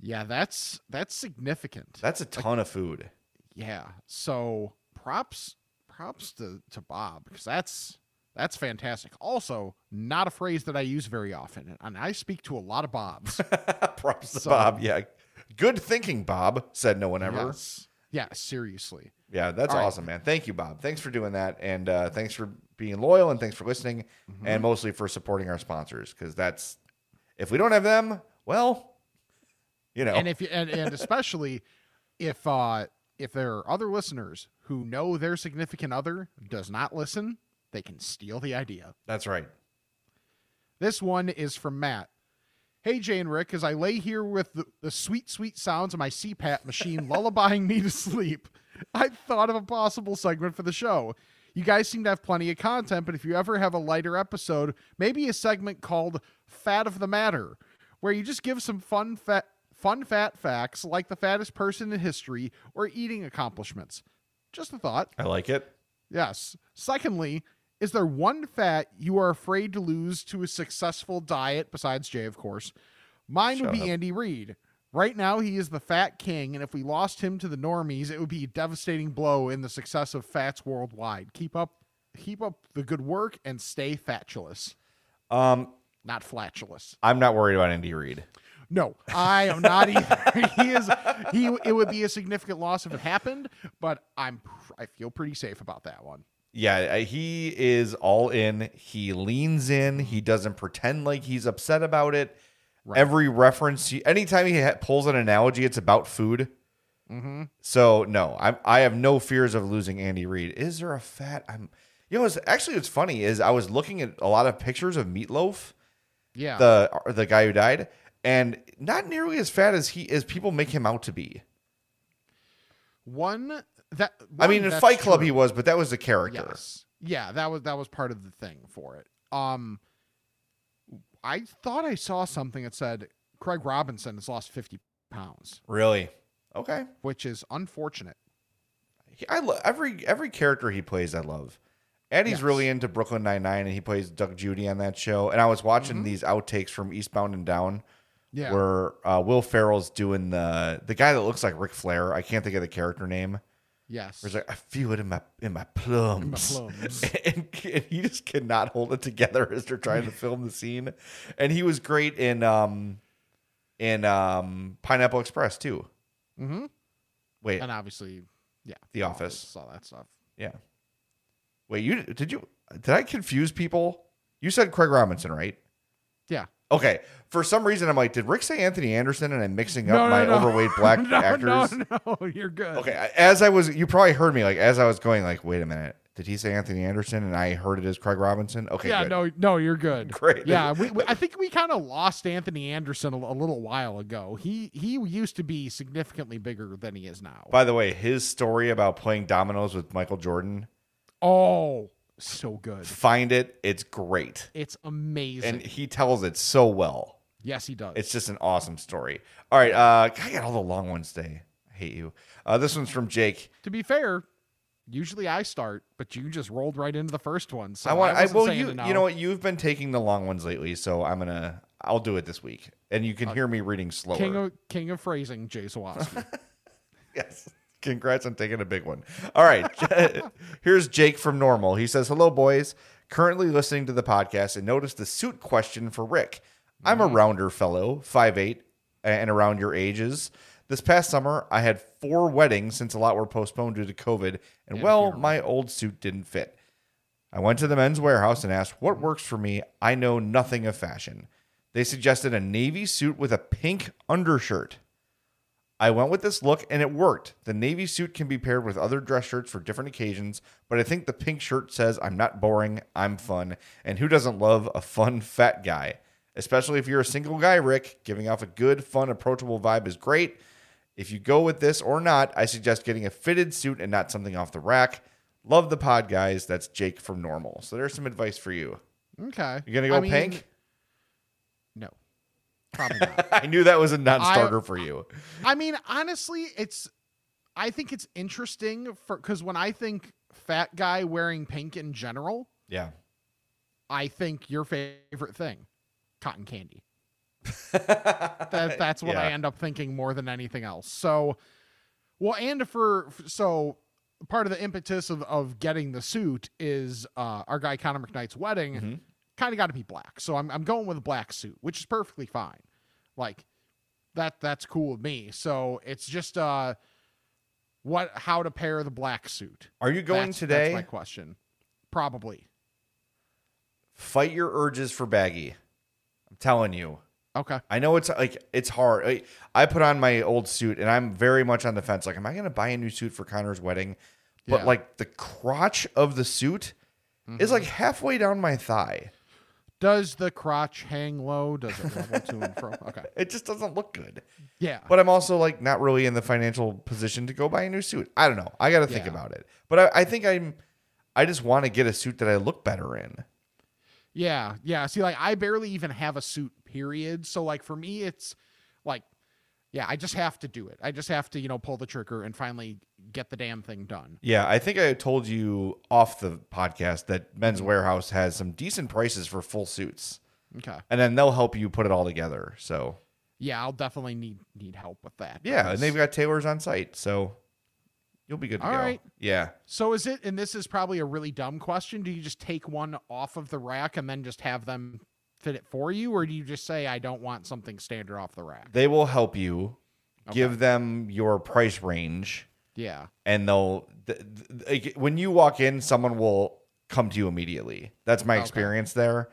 Yeah, that's significant. That's a ton of food. Yeah. So props to Bob, because that's fantastic. Also, not a phrase that I use very often, and I speak to a lot of Bobs. Props to Bob, yeah. Good thinking, Bob, said no one ever. Yes. Yeah, seriously. Yeah, that's awesome, man. Thank you, Bob. Thanks for doing that, and thanks for being loyal, and thanks for listening, and mostly for supporting our sponsors, because that's, if we don't have them, well, you know. And and especially if there are other listeners who know their significant other does not listen, they can steal the idea. That's right. This one is from Matt. Hey, Jay and Rick, as I lay here with the sweet, sweet sounds of my CPAP machine lullabying me to sleep, I thought of a possible segment for the show. You guys seem to have plenty of content, but if you ever have a lighter episode, maybe a segment called Fat of the Matter, where you just give some fun fat facts like the fattest person in history or eating accomplishments. Just a thought. I like it. Yes. Secondly, is there one fat you are afraid to lose to a successful diet, besides Jay, of course? Mine would be Andy Reid. Right now, he is the fat king, and if we lost him to the normies, it would be a devastating blow in the success of fats worldwide. Keep up the good work and stay fatulous. Not flatulous. I'm not worried about Andy Reid. No, I am not either. It would be a significant loss if it happened, but I feel pretty safe about that one. Yeah, he is all in. He leans in. He doesn't pretend like he's upset about it. Right. Every reference, anytime he pulls an analogy, it's about food. Mm-hmm. So no, I have no fears of losing Andy Reid. Is there a fat? What's funny is I was looking at a lot of pictures of Meat Loaf, the guy who died, and not nearly as fat as he as people make him out to be. In Fight Club he was, but that was the character. Yes. Yeah, that was part of the thing for it. I thought I saw something that said Craig Robinson has lost 50 pounds. Really? Okay. Which is unfortunate. Every character he plays, I love. Eddie's really into Brooklyn Nine-Nine, and he plays Doug Judy on that show. And I was watching these outtakes from Eastbound and Down where Will Ferrell's doing the guy that looks like Ric Flair. I can't think of the character name. Yes. Where he's like, I feel it in my plums. And he just cannot hold it together as they're trying to film the scene. And he was great in Pineapple Express, too. Mm-hmm. Wait. And obviously, The Office. All that stuff. Yeah. Wait, did I confuse people? You said Craig Robinson, right? Yeah. Okay. For some reason, I'm like, did Rick say Anthony Anderson? And I'm mixing up overweight black actors. No, you're good. Okay. You probably heard me as I was going, wait a minute, did he say Anthony Anderson? And I heard it as Craig Robinson. Okay. Yeah. Good. No, you're good. Great. Yeah. I think we kind of lost Anthony Anderson a little while ago. He used to be significantly bigger than he is now. By the way, his story about playing dominoes with Michael Jordan. Oh, so good. Find it. It's great. It's amazing. And he tells it so well. Yes, he does. It's just an awesome story. All right. I got all the long ones today. I hate you. This one's from Jake. To be fair, usually I start, but you just rolled right into the first one. So you know what? You've been taking the long ones lately, so I'll do it this week. And you can hear me reading slower. King of phrasing, Jay Zawaski. Yes. Congrats on taking a big one. All right. Here's Jake from Normal. He says, hello, boys. Currently listening to the podcast and noticed the suit question for Rick. I'm a rounder fellow, 5'8", and around your ages. This past summer, I had 4 weddings since a lot were postponed due to COVID. And, my old suit didn't fit. I went to the Men's Warehouse and asked, what works for me? I know nothing of fashion. They suggested a navy suit with a pink undershirt. I went with this look, and it worked. The navy suit can be paired with other dress shirts for different occasions, but I think the pink shirt says I'm not boring, I'm fun, and who doesn't love a fun fat guy? Especially if you're a single guy, Rick, giving off a good, fun, approachable vibe is great. If you go with this or not, I suggest getting a fitted suit and not something off the rack. Love the pod, guys. That's Jake from Normal. So there's some advice for you. Okay. You're going to go pink? No. Probably not. I knew that was a non-starter for you. I mean, honestly, I think it's interesting because when I think fat guy wearing pink in general, I think your favorite thing, cotton candy. That's what I end up thinking more than anything else. So, part of the impetus of getting the suit is our guy Connor McKnight's wedding. Mm-hmm. Kind of got to be black, so I'm going with a black suit, which is perfectly fine. That's cool with me. So it's just how to pair the black suit. Are you going today? That's my question. Probably. Fight your urges for baggy. I'm telling you. Okay. I know it's hard. I put on my old suit and I'm very much on the fence. Am I going to buy a new suit for Connor's wedding? But the crotch of the suit is halfway down my thigh. Does the crotch hang low? Does it level to and fro? Okay. It just doesn't look good. Yeah. But I'm also not really in the financial position to go buy a new suit. I don't know. I got to think about it. But I think I just want to get a suit that I look better in. Yeah. Yeah. See, I barely even have a suit, period. So for me, it's I just have to do it. I just have to, pull the trigger and finally get the damn thing done. Yeah, I think I told you off the podcast that Men's Warehouse has some decent prices for full suits. Okay. And then they'll help you put it all together. So yeah, I'll definitely need help with that. Yeah, and they've got tailors on site, so you'll be good to go. All right. Yeah. So is it, and this is probably a really dumb question, do you just take one off of the rack and then just have them fit it for you, or do you just say I don't want something standard off the rack? They will help you. Okay. Give them your price range. Yeah. And they'll when you walk in, someone will come to you immediately. That's my experience there.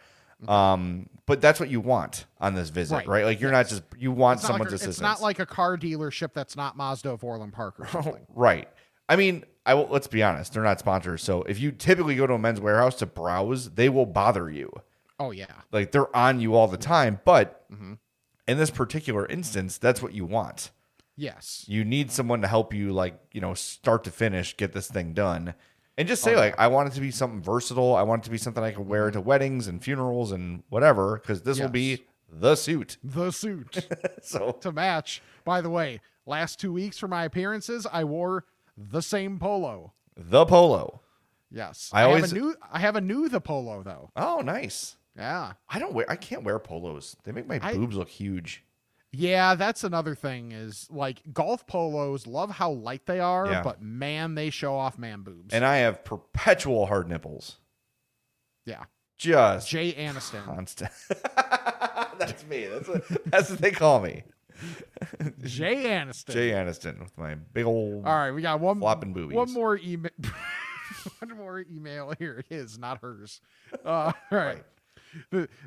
Okay. But that's what you want on this visit, right? You're not just, you want someone's assistance. It's not like a car dealership that's not Mazda of Orland Park or something. Right. I mean, let's be honest, they're not sponsors. So if you typically go to a Men's Warehouse to browse, they will bother you. Oh, yeah. They're on you all the time. But in this particular instance, that's what you want. Yes. You need someone to help you, start to finish, get this thing done. And just say, I want it to be something versatile. I want it to be something I can wear to weddings and funerals and whatever, because this will be the suit. The suit. So to match. By the way, last 2 weeks for my appearances, I wore the same polo. The polo. Yes. I have a the polo though. Oh, nice. Yeah. I can't wear polos. They make my boobs look huge. Yeah, that's another thing is like golf polos, love how light they are, but man, they show off man boobs. And I have perpetual hard nipples. Yeah. Just Jay Aniston. Constant. That's me. That's what they call me. Jay Aniston. Jay Aniston with my big old. All right, we got one flopping boobies. One more email. One more email. Here it is, not hers. All right.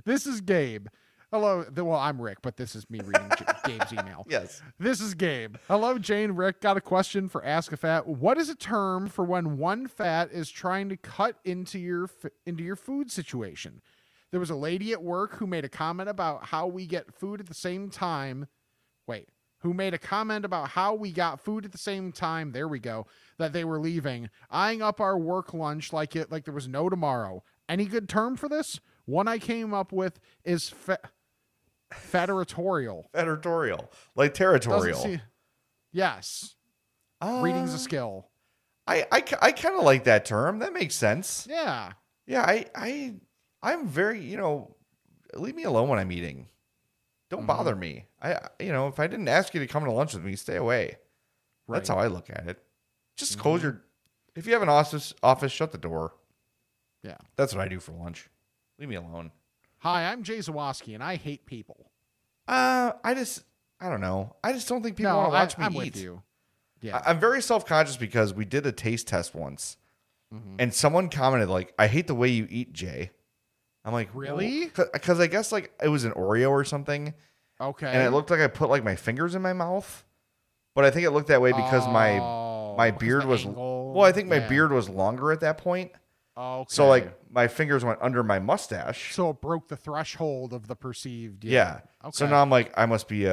This is Gabe. Hello. Well, I'm Rick, but this is me reading Gabe's email. Yes. This is Gabe. Hello, Jane, Rick. Got a question for Ask a Fat. What is a term for when one fat is trying to cut into your food situation? There was a lady at work who made a comment about how we get food at the same time. Wait, who made a comment about how we got food at the same time. There we go. That they were leaving, eyeing up our work lunch like there was no tomorrow. Any good term for this? One I came up with is federatorial. Federatorial. Like territorial. Yes. Reading's a skill. I kind of like that term. That makes sense. Yeah. Yeah. I'm very, leave me alone when I'm eating. Don't bother me. If I didn't ask you to come to lunch with me, stay away. Right. That's how I look at it. Just close if you have an office, shut the door. Yeah. That's what I do for lunch. Leave me alone. Hi, I'm Jay Zawaski, and I hate people. I don't know. I just don't think people want to watch me eat. I'm with you. Yeah. I'm very self-conscious because we did a taste test once, and someone commented, like, I hate the way you eat, Jay. I'm like, really? Because I guess, like, it was an Oreo or something. Okay. And it looked like I put, like, my fingers in my mouth. But I think it looked that way because my beard was... Angle. Well, I think my beard was longer at that point. Okay. So, like, my fingers went under my mustache. So it broke the threshold of the perceived. Yeah. Okay. So now I'm like, I must be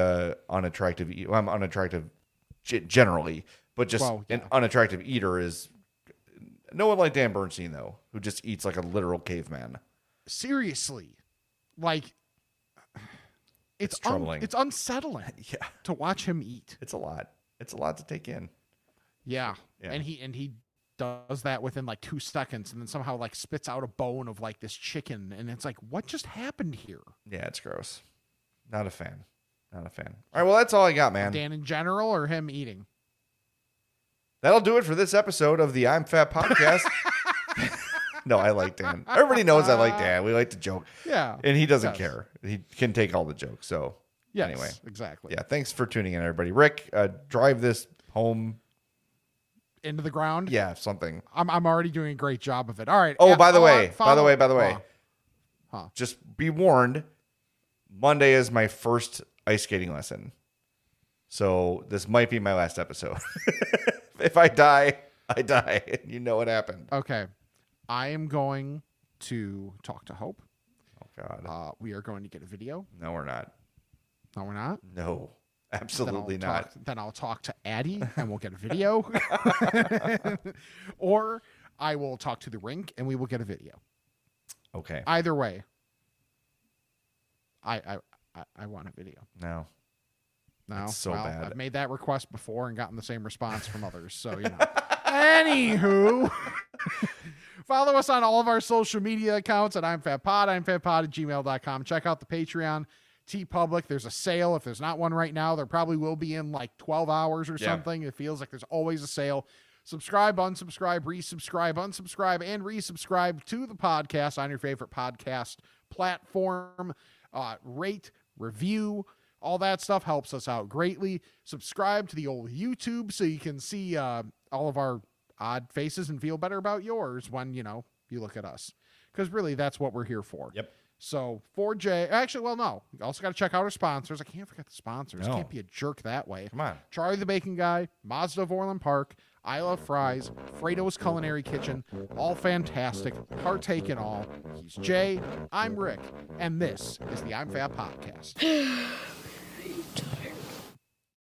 unattractive. I'm unattractive generally, but just an unattractive eater is... No one like Dan Bernstein, though, who just eats like a literal caveman. Seriously. Like, it's troubling. It's unsettling to watch him eat. It's a lot. It's a lot to take in. Yeah. And he does that within like 2 seconds and then somehow like spits out a bone of like this chicken and it's like, what just happened here? Yeah, it's gross. Not a fan. All right, well, that's all I got, man. Dan in general or him eating? That'll do it for this episode of the I'm Fat Podcast. No, I like Dan. Everybody knows I like Dan. We like to joke. Yeah. And he doesn't care. He can take all the jokes. So anyway. Exactly. Yeah. Thanks for tuning in, everybody. Rick, drive this home. Into the ground. Yeah, something. I'm already doing a great job of it. All right. Oh, by the way. Huh. Just be warned. Monday is my first ice skating lesson. So this might be my last episode. If I die, I die. And you know what happened. Okay. I am going to talk to Hope. Oh, God. We are going to get a video. No, we're not. No. Absolutely not. Then I'll talk to Addie and we'll get a video. Or I will talk to the rink and we will get a video. Okay. Either way. I want a video. No. It's so bad. I've made that request before and gotten the same response from others. So, Anywho. Follow us on all of our social media accounts at I'mFatPod@gmail.com. Check out the Patreon. TeePublic, there's a sale. If there's not one right now, there probably will be in like 12 hours or something. It feels like there's always a sale. Subscribe, unsubscribe, resubscribe, unsubscribe, and resubscribe to the podcast on your favorite podcast platform. Rate, review, all that stuff helps us out greatly. Subscribe to the old YouTube so you can see all of our odd faces and feel better about yours when, you look at us. Because really, that's what we're here for. Yep. So for Jay, you also got to check out our sponsors. I can't forget the sponsors. No. Can't be a jerk that way. Come on. Charlie the Bacon Guy, Mazda of Orland Park, I Love Fries, Fredo's Culinary Kitchen, all fantastic. Partake in all. He's Jay, I'm Rick, and this is the I'm Fat Podcast.